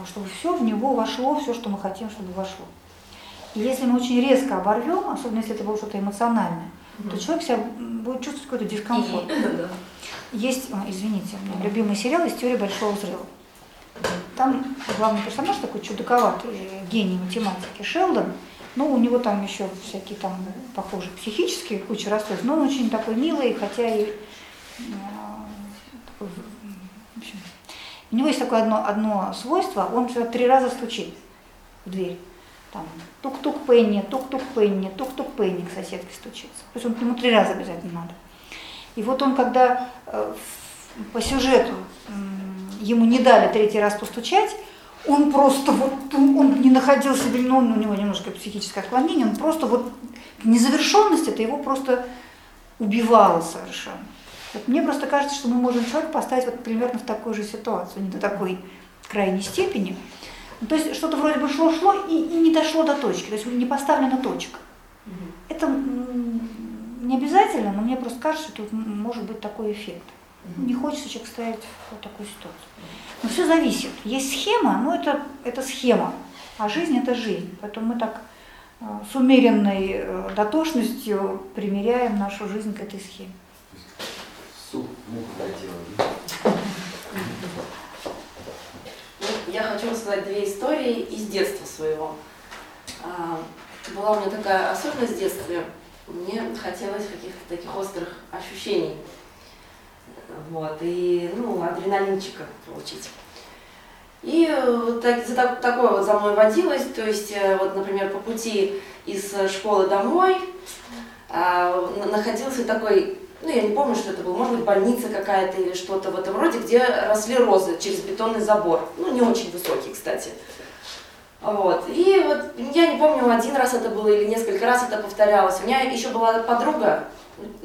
чтобы все в него вошло, все, что мы хотим, чтобы вошло. И если мы очень резко оборвем, особенно если это было что-то эмоциональное, то человек себя будет чувствовать какой-то дискомфорт. Есть, извините, любимый сериал из «Теории большого взрыва». Там главный персонаж такой чудаковатый, гений математики Шелдон. Ну, у него там еще всякие там, похоже, психические куча расстройств, но он очень такой милый, хотя и такой, в общем. У него есть такое одно свойство, он всегда 3 раза стучит в дверь. Там тук-тук Пенни, тук-тук Пенни, тук-тук Пенни к соседке стучится. То есть он, ему 3 раза обязательно надо. И вот он, когда по сюжету ему не дали 3-й раз постучать, он просто вот, он не находил себе, ну, у него немножко психическое отклонение, он просто вот, незавершенность, это его просто убивало совершенно. Вот мне просто кажется, что мы можем человека поставить вот примерно в такую же ситуацию, не до такой крайней степени. То есть что-то вроде бы шло-шло и не дошло до точки, то есть не поставлена точка. Это не обязательно, но мне просто кажется, что тут может быть такой эффект. Не хочется человек ставить в такую ситуацию. Но все зависит. Есть схема, но это схема, а жизнь – это жизнь. Поэтому мы так с умеренной дотошностью примеряем нашу жизнь к этой схеме. Суп мух доделали. Я хочу рассказать 2 истории из детства своего. Была у меня такая особенность в детстве. Мне хотелось каких-то таких острых ощущений. Вот, и, ну, адреналинчика получить. И так, такое вот за мной водилось, то есть, вот, например, по пути из школы домой находился такой, ну, я не помню, что это было, может быть, больница какая-то или что-то в этом роде, где росли розы через бетонный забор, ну, не очень высокий, кстати. Вот, и вот, я не помню, 1 раз это было или несколько раз это повторялось. У меня еще была подруга,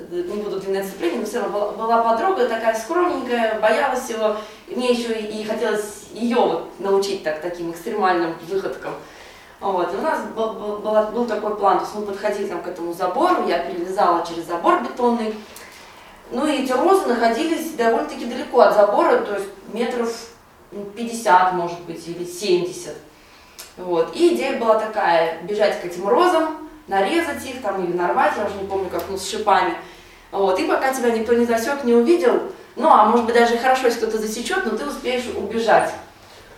не буду длинное отступление, но все равно была подруга такая скромненькая, боялась его, и мне еще и хотелось ее вот научить так, таким экстремальным выходкам. Вот. И у нас был такой план, то есть мы подходили там, к этому забору, я перелезала через забор бетонный, ну и эти розы находились довольно-таки далеко от забора, то есть метров 50, может быть, или 70. Вот. И идея была такая, бежать к этим розам, нарезать их там или нарвать, я уже не помню как, ну, с шипами. Вот. И пока тебя никто не засек, не увидел, ну, а может быть даже хорошо, если кто-то засечет, но ты успеешь убежать.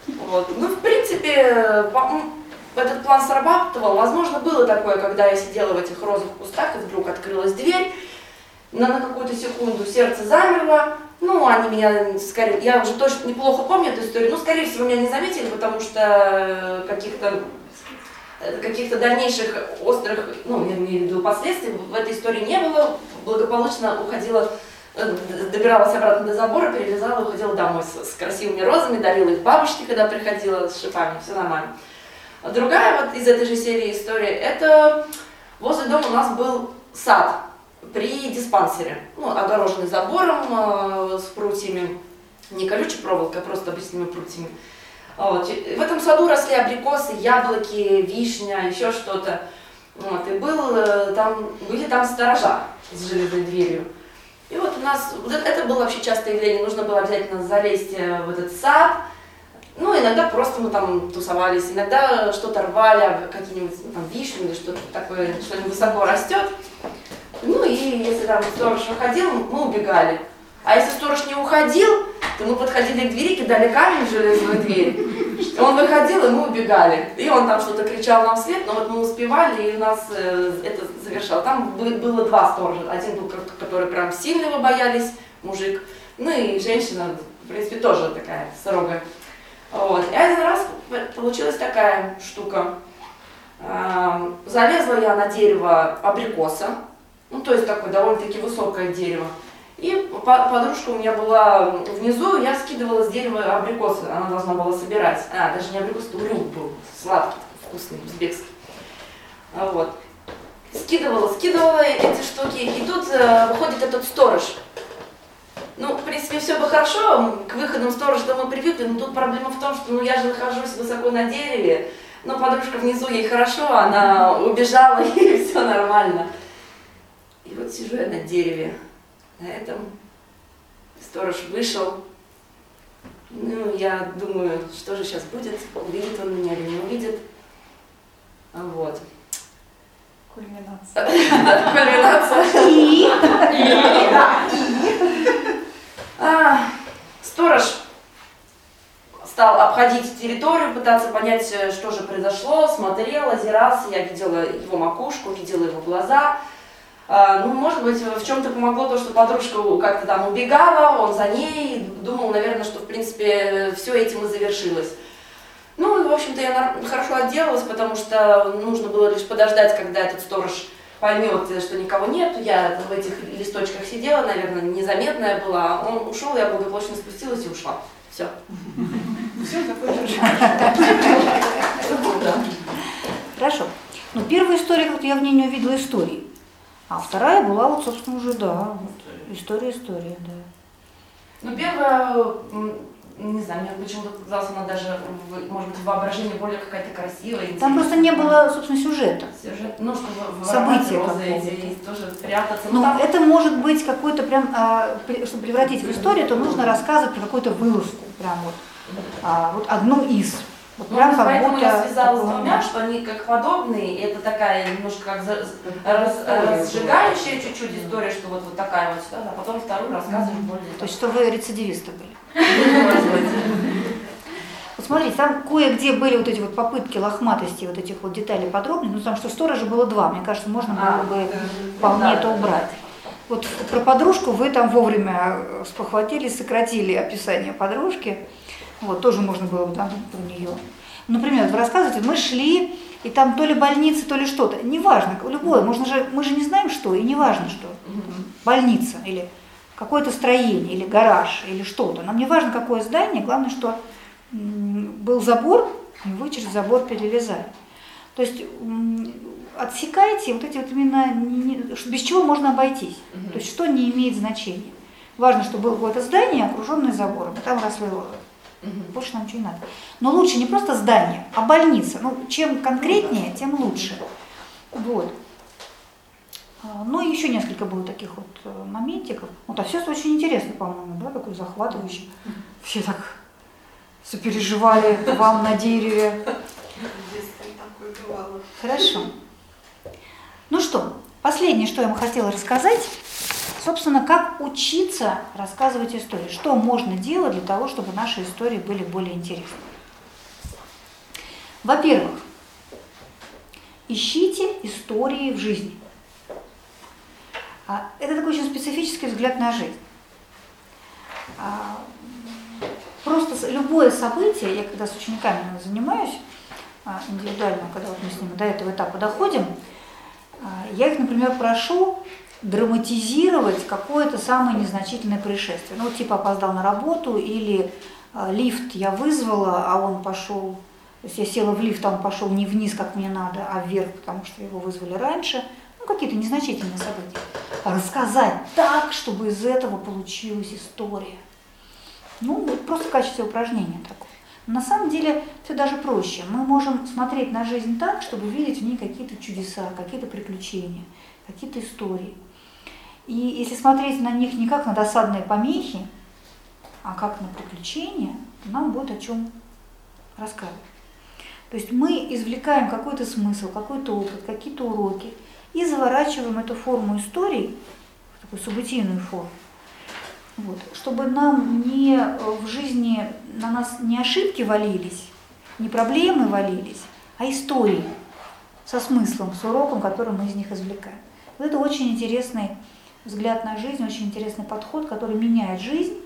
Вот. Ну, в принципе, этот план срабатывал. Возможно, было такое, когда я сидела в этих розовых кустах, и вдруг открылась дверь, на какую-то секунду сердце замерло, ну, они меня, скорее, я уже точно неплохо помню эту историю, но, скорее всего, меня не заметили, потому что каких-то дальнейших острых, ну, я имею в виду последствий, в этой истории не было, благополучно уходила, добиралась обратно до забора, перелезала, уходила домой с красивыми розами, дарила их бабушке, когда приходила с шипами, все нормально. Другая вот из этой же серии история, это возле дома у нас был сад при диспансере, ну, огороженный забором с прутьями, не колючей проволокой, а просто обычными прутьями. Вот. В этом саду росли абрикосы, яблоки, вишня, еще что-то. Вот. И были там сторожа с железной дверью. И вот у нас, вот это было вообще частое явление, нужно было обязательно залезть в этот сад. Ну, иногда просто мы там тусовались, иногда что-то рвали, какие-нибудь, ну, там, вишню или что-то такое, что-нибудь высоко растет. Ну и если там сторож уходил, мы убегали. А если сторож не уходил, то мы подходили к двери, кидали камень в железную дверь. Он выходил, и мы убегали. И он там что-то кричал нам вслед, но вот мы успевали, и у нас это завершало. Там было 2 сторожа. Один был, который прям сильно его боялись, мужик. Ну и женщина, в принципе, тоже такая строгая. Вот. И 1 раз получилась такая штука. Залезла я на дерево абрикоса, ну то есть такое довольно-таки высокое дерево. И подружка у меня была внизу, я скидывала с дерева абрикосы, она должна была собирать. А, даже не абрикос, урюк был, сладкий, вкусный, узбекский. Вот. Скидывала эти штуки, и тут выходит этот сторож. Ну, в принципе, все бы хорошо, к выходам сторожа мы привыкли, но тут проблема в том, что, ну, я же нахожусь высоко на дереве, но подружка внизу, ей хорошо, она убежала, и все нормально. И вот сижу я на дереве. На этом сторож вышел. Ну, я думаю, что же сейчас будет, увидит он меня или не увидит. Вот. Кульминация. Сторож стал обходить территорию, пытаться понять, что же произошло, смотрел, озирался, я видела его макушку, видела его глаза. Ну, может быть, в чем-то помогло то, что подружка как-то там убегала, он за ней, думал, наверное, что, в принципе, все этим и завершилось. Ну, в общем-то, я хорошо отделалась, потому что нужно было лишь подождать, когда этот сторож поймет, что никого нет. Я в этих листочках сидела, наверное, незаметная была. Он ушел, я благополучно спустилась и ушла. Все. Все, такое же. Хорошо. Ну, первая история, как я в ней не увидела истории. А вторая была, вот, собственно, уже, да, вот, история, да. Ну, первая, не знаю, мне почему-то показалась она даже, может быть, в воображении более какая-то красивая. Интересная. Там просто не было, собственно, сюжета. Сюжет, ну, чтобы события какого-то. Тоже прятаться. Ну, там... это может быть какой-то прям, чтобы превратить в историю, то нужно рассказывать про какую-то вылазку, прям вот, вот одну из. Вот ну, поэтому будто... я связала с двумя, что они как подобные, и это такая немножко как разжигающая чуть-чуть история, что вот такая вот сюда, а потом вторую рассказываешь более. То есть, что вы рецидивисты были. Вот смотрите, там кое-где были вот эти вот попытки лохматости, вот этих вот деталей подробнее, ну там что сторожа было два, мне кажется, можно было бы вполне это убрать. Вот про подружку вы там вовремя спохватились, сократили описание подружки. Вот, тоже можно было бы там у нее. Например, вы рассказываете, мы шли, и там то ли больница, то ли что-то. Неважно, любое, можно же, мы же не знаем что, и неважно что. Больница, или какое-то строение, или гараж, или что-то. Нам не важно, какое здание, главное, что был забор, и вы через забор перелезали. То есть отсекайте вот эти вот именно, без чего можно обойтись, то есть что не имеет значения. Важно, что было какое-то здание, окруженное забором, и там росли лозы. Больше нам ничего не надо. Но лучше не просто здание, а больница. Ну, чем конкретнее, тем лучше. Вот. Ну, и еще несколько было таких вот моментиков. Вот, а все это очень интересно, по-моему, да, такой захватывающий. Все так сопереживали вам на дереве. Хорошо. Ну что, последнее, что я вам хотела рассказать. Собственно, как учиться рассказывать истории? Что можно делать для того, чтобы наши истории были более интересны? Во-первых, ищите истории в жизни. Это такой очень специфический взгляд на жизнь. Просто любое событие, я когда с учениками занимаюсь индивидуально, когда мы с ними до этого этапа доходим, я их, например, прошу драматизировать какое-то самое незначительное происшествие. Ну, типа опоздал на работу, или лифт я вызвала, а он пошел, то есть я села в лифт, а он пошел не вниз, как мне надо, а вверх, потому что его вызвали раньше. Ну, какие-то незначительные события. Рассказать так, чтобы из этого получилась история. Ну, просто в качестве упражнения такое. На самом деле все даже проще. Мы можем смотреть на жизнь так, чтобы видеть в ней какие-то чудеса, какие-то приключения, какие-то истории. И если смотреть на них не как на досадные помехи, а как на приключения, то нам будет о чем рассказывать. То есть мы извлекаем какой-то смысл, какой-то опыт, какие-то уроки и заворачиваем эту форму истории в такую событийную форму. Вот, чтобы нам не в жизни на нас не ошибки валились, не проблемы валились, а истории со смыслом, с уроком, который мы из них извлекаем. Вот это очень интересный взгляд на жизнь, очень интересный подход, который меняет жизнь,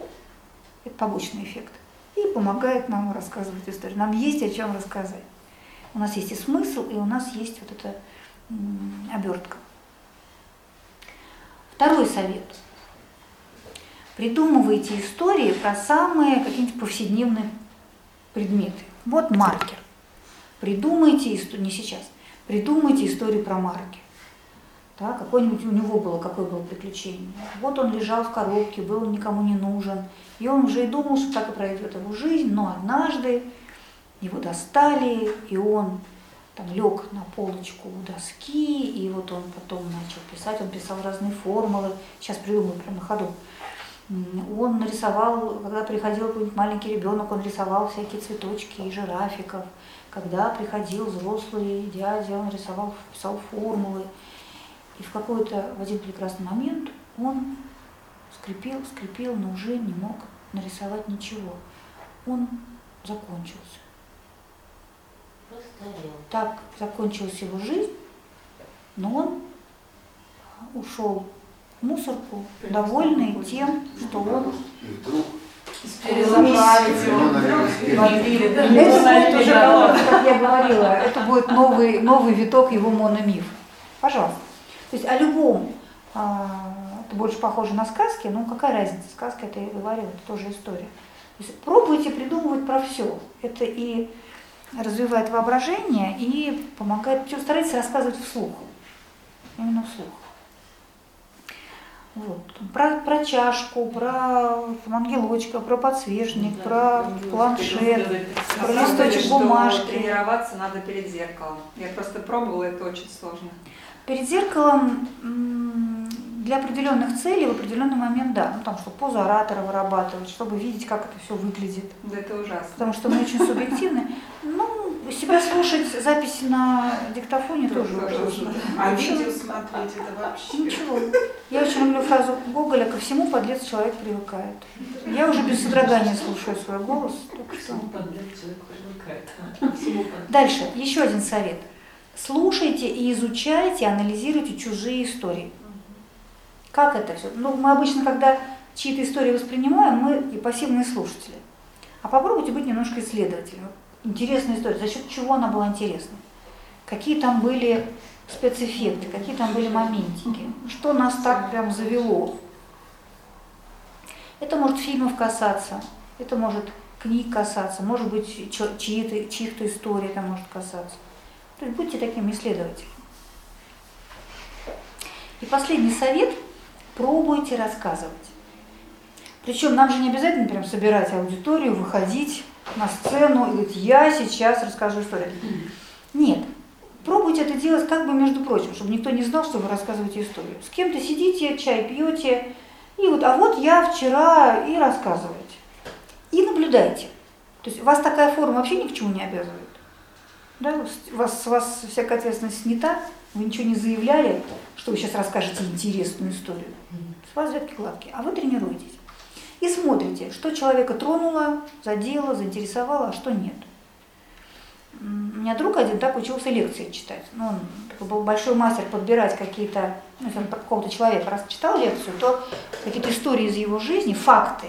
это побочный эффект, и помогает нам рассказывать историю. Нам есть о чем рассказать. У нас есть и смысл, и у нас есть вот эта обертка. Второй совет. Придумывайте истории про самые какие-нибудь повседневные предметы. Вот маркер. Придумайте историю, не сейчас, придумайте историю про маркер. Да, какой-нибудь у него было, какое было приключение. Вот он лежал в коробке, был он никому не нужен. И он уже и думал, что так и пройдет его жизнь, но однажды его достали, и он там лег на полочку у доски, и вот он потом начал писать, он писал разные формулы. Сейчас придумаю прямо на ходу. Он нарисовал, когда приходил какой-нибудь маленький ребенок, он рисовал всякие цветочки и жирафиков. Когда приходил взрослый дядя, он рисовал, писал формулы. И в один прекрасный момент он скрипел, но уже не мог нарисовать ничего. Он закончился. Так закончилась его жизнь, но он ушел в мусорку, довольный тем, что он... Как я говорила, это будет новый виток его мономиф. Пожалуйста. То есть о любом, это больше похоже на сказки, но какая разница, сказка, это я говорила, это тоже история. То есть пробуйте придумывать про все. Это и развивает воображение, и помогает, причем старайтесь рассказывать вслух, именно вслух. Вот. Про чашку, про ангелочка, про подсвечник, да, про планшет, про листочек бумажки. Тренироваться надо перед зеркалом. Я просто пробовала, это очень сложно. Перед зеркалом для определенных целей в определенный момент, да. Ну там, чтобы позу оратора вырабатывать, чтобы видеть, как это все выглядит. Да это ужасно. Потому что мы очень субъективны. Ну, себя слушать, записи на диктофоне тоже ужасно. А видео смотреть, это вообще... Ничего. Я очень люблю фразу Гоголя: ко всему подлец человек привыкает. Я уже без содрогания слушаю свой голос. Ко всему подлец человек привыкает. Дальше. Еще один совет. Слушайте и изучайте, анализируйте чужие истории. Как это все? Ну, мы обычно, когда чьи-то истории воспринимаем, мы и пассивные слушатели. А попробуйте быть немножко исследователем. Интересная история. За счет чего она была интересна? Какие там были спецэффекты, какие там были моментики? Что нас так прям завело? Это может фильмов касаться, это может книг касаться, может быть, чьих-то историй это может касаться. То есть будьте таким исследователем. И последний совет – пробуйте рассказывать. Причем нам же не обязательно прям собирать аудиторию, выходить на сцену и говорить: я сейчас расскажу историю. Нет. Пробуйте это делать как бы между прочим, чтобы никто не знал, что вы рассказываете историю. С кем-то сидите, чай пьете, и вот, а вот я вчера, и рассказываете. И наблюдайте. То есть вас такая форма вообще ни к чему не обязывает. Да? С вас всякая ответственность снята, вы ничего не заявляли, что вы сейчас расскажете интересную историю. С вас взятки гладкие, а вы тренируетесь. И смотрите, что человека тронуло, задело, заинтересовало, а что нет. У меня друг один так учился лекции читать. Ну, он такой был большой мастер подбирать какие-то... Ну, если он какого-то человека раз читал лекцию, то какие-то истории из его жизни, факты.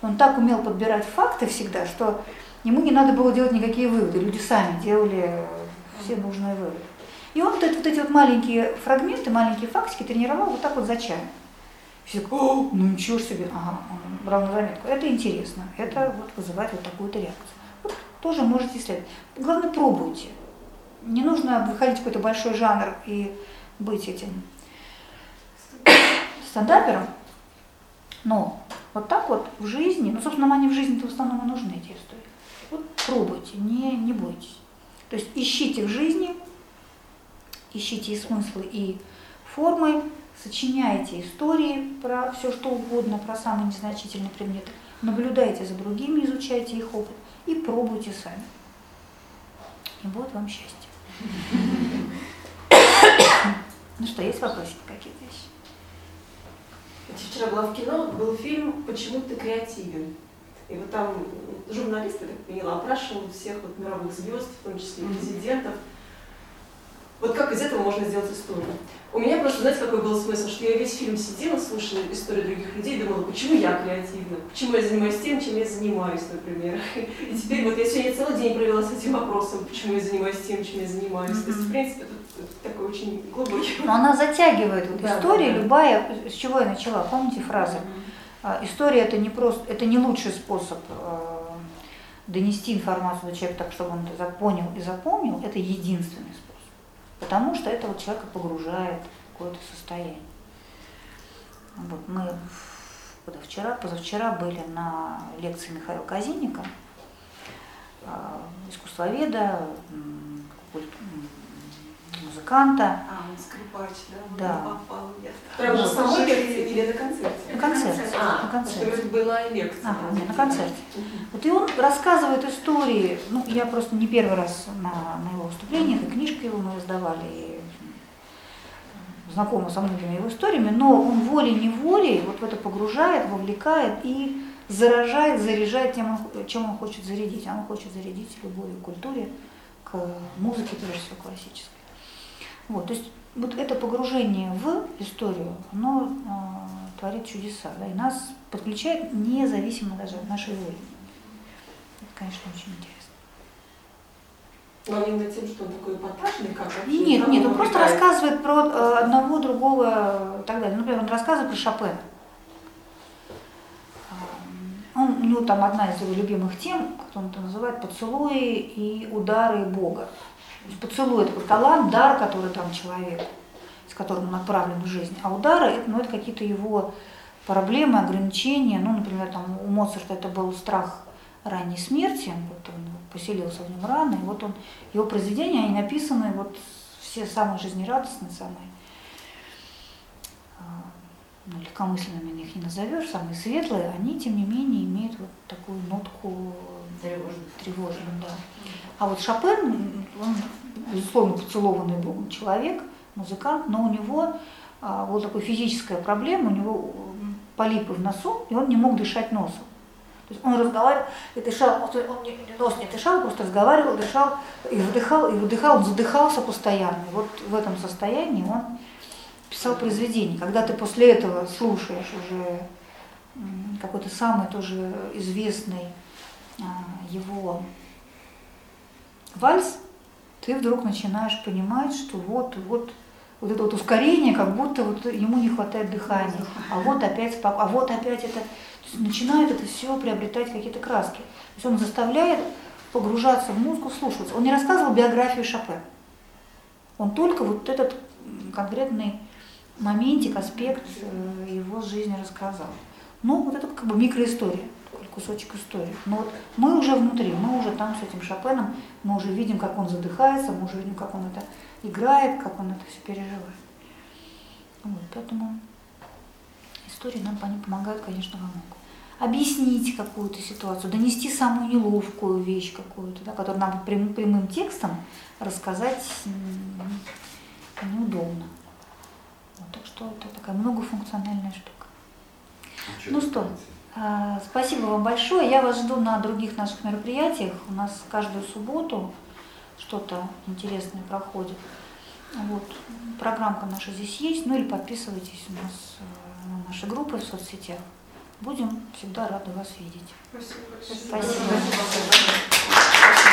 Он так умел подбирать факты всегда, что ему не надо было делать никакие выводы. Люди сами делали все нужные выводы. И он вот эти маленькие фрагменты, маленькие фактики тренировал вот так вот за чаем. Все такие: о, ну ничего себе, ага, он брал на заметку. Это интересно, это вот вызывает вот такую-то реакцию. Вот тоже можете исследовать. Главное, пробуйте. Не нужно выходить в какой-то большой жанр и быть этим стендапером. Но вот так вот в жизни, ну, собственно, они в жизни-то в основном и нужны, эти истории. Вот пробуйте, не бойтесь. То есть ищите в жизни, ищите и смыслы, и формы. Сочиняйте истории про все что угодно, про самые незначительные предметы. Наблюдайте за другими, изучайте их опыт и пробуйте сами. И будет вам счастье. Ну что, есть вопросики какие-то еще? Я вчера была в кино, был фильм «Почему ты креативен». И вот там журналист, я так поняла, опрашивал всех вот мировых звезд, в том числе и президентов. Вот как из этого можно сделать историю? У меня просто, знаете, какой был смысл, что я весь фильм сидела, слушала историю других людей и думала: почему я креативна? Почему я занимаюсь тем, чем я занимаюсь, например? И теперь вот я сегодня целый день провела с этим вопросом, почему я занимаюсь тем, чем я занимаюсь. То есть, в принципе, это такой очень глубокий... Но она затягивает. Вот да, история, да, любая, с чего я начала, помните фразу? История – это не просто, это не лучший способ донести информацию до человека так, чтобы он это понял и запомнил, это единственный способ. Потому что это вот человека погружает в какое-то состояние. Вот мы позавчера были на лекции Михаила Казинника, искусствоведа, музыканта. А, он скрипач, да? Да. Прямо же самой или на концерте? На концерте. концерте. На концерте. Это была лекция. На концерте. Вот и он рассказывает истории. Ну, я просто не первый раз на его выступлениях, и книжки его мы издавали, и знакомы со многими его историями, но он волей-неволей вот в это погружает, вовлекает и заражает, заряжает тем, чем он хочет зарядить. А он хочет зарядить любовью к культуре, к музыке, прежде всего классической. Вот, то есть вот это погружение в историю, оно творит чудеса, да, и нас подключает независимо даже от нашей воли. Это, конечно, очень интересно. Но они над тем, что он такой эпатажный, как вообще? Нет, нет, он просто рассказывает про одного, другого и так далее. Например, он рассказывает про Шопена. У него там одна из его любимых тем, как он это называет, поцелуи и удары Бога. Поцелуй – это талант, дар, который там человек, с которым он отправлен в жизнь. А удары – это, ну, это какие-то его проблемы, ограничения. Ну, например, там, у Моцарта это был страх ранней смерти, вот он поселился в нем рано, и вот он, его произведения, они написаны вот все самые жизнерадостные, самые ну, легкомысленными их не назовешь, самые светлые, они, тем не менее, имеют вот такую нотку тревожную, да. А вот Шопен, он, безусловно, поцелованный Богом человек, музыкант, но у него была такая физическая проблема, у него полипы в носу, и он не мог дышать носом. То есть он разговаривал и дышал, нос не дышал, просто разговаривал, дышал и выдыхал, он задыхался постоянно. И вот в этом состоянии он писал произведение. Когда ты после этого слушаешь уже какой-то самый тоже известный его вальс, ты вдруг начинаешь понимать, что вот это вот ускорение, как будто вот ему не хватает дыхания, а вот опять это, начинает это все приобретать какие-то краски. То есть он заставляет погружаться в музыку, слушаться. Он не рассказывал биографию Шопена, он только вот этот конкретный моментик, аспект его жизни рассказал. Ну, вот это как бы микроистория. Кусочек истории. Но вот мы уже внутри, мы уже там с этим Шопеном, мы уже видим, как он задыхается, мы уже видим, как он это играет, как он это все переживает. Вот, поэтому истории нам они помогают, конечно, во многом. Объяснить какую-то ситуацию, донести самую неловкую вещь какую-то, да, которую нам прямым текстом рассказать неудобно. Вот, так что это такая многофункциональная штука. Ну что? Спасибо вам большое. Я вас жду на других наших мероприятиях. У нас каждую субботу что-то интересное проходит. Вот. Программка наша здесь есть. Ну или подписывайтесь у нас на наши группы в соцсетях. Будем всегда рады вас видеть. Спасибо. Спасибо.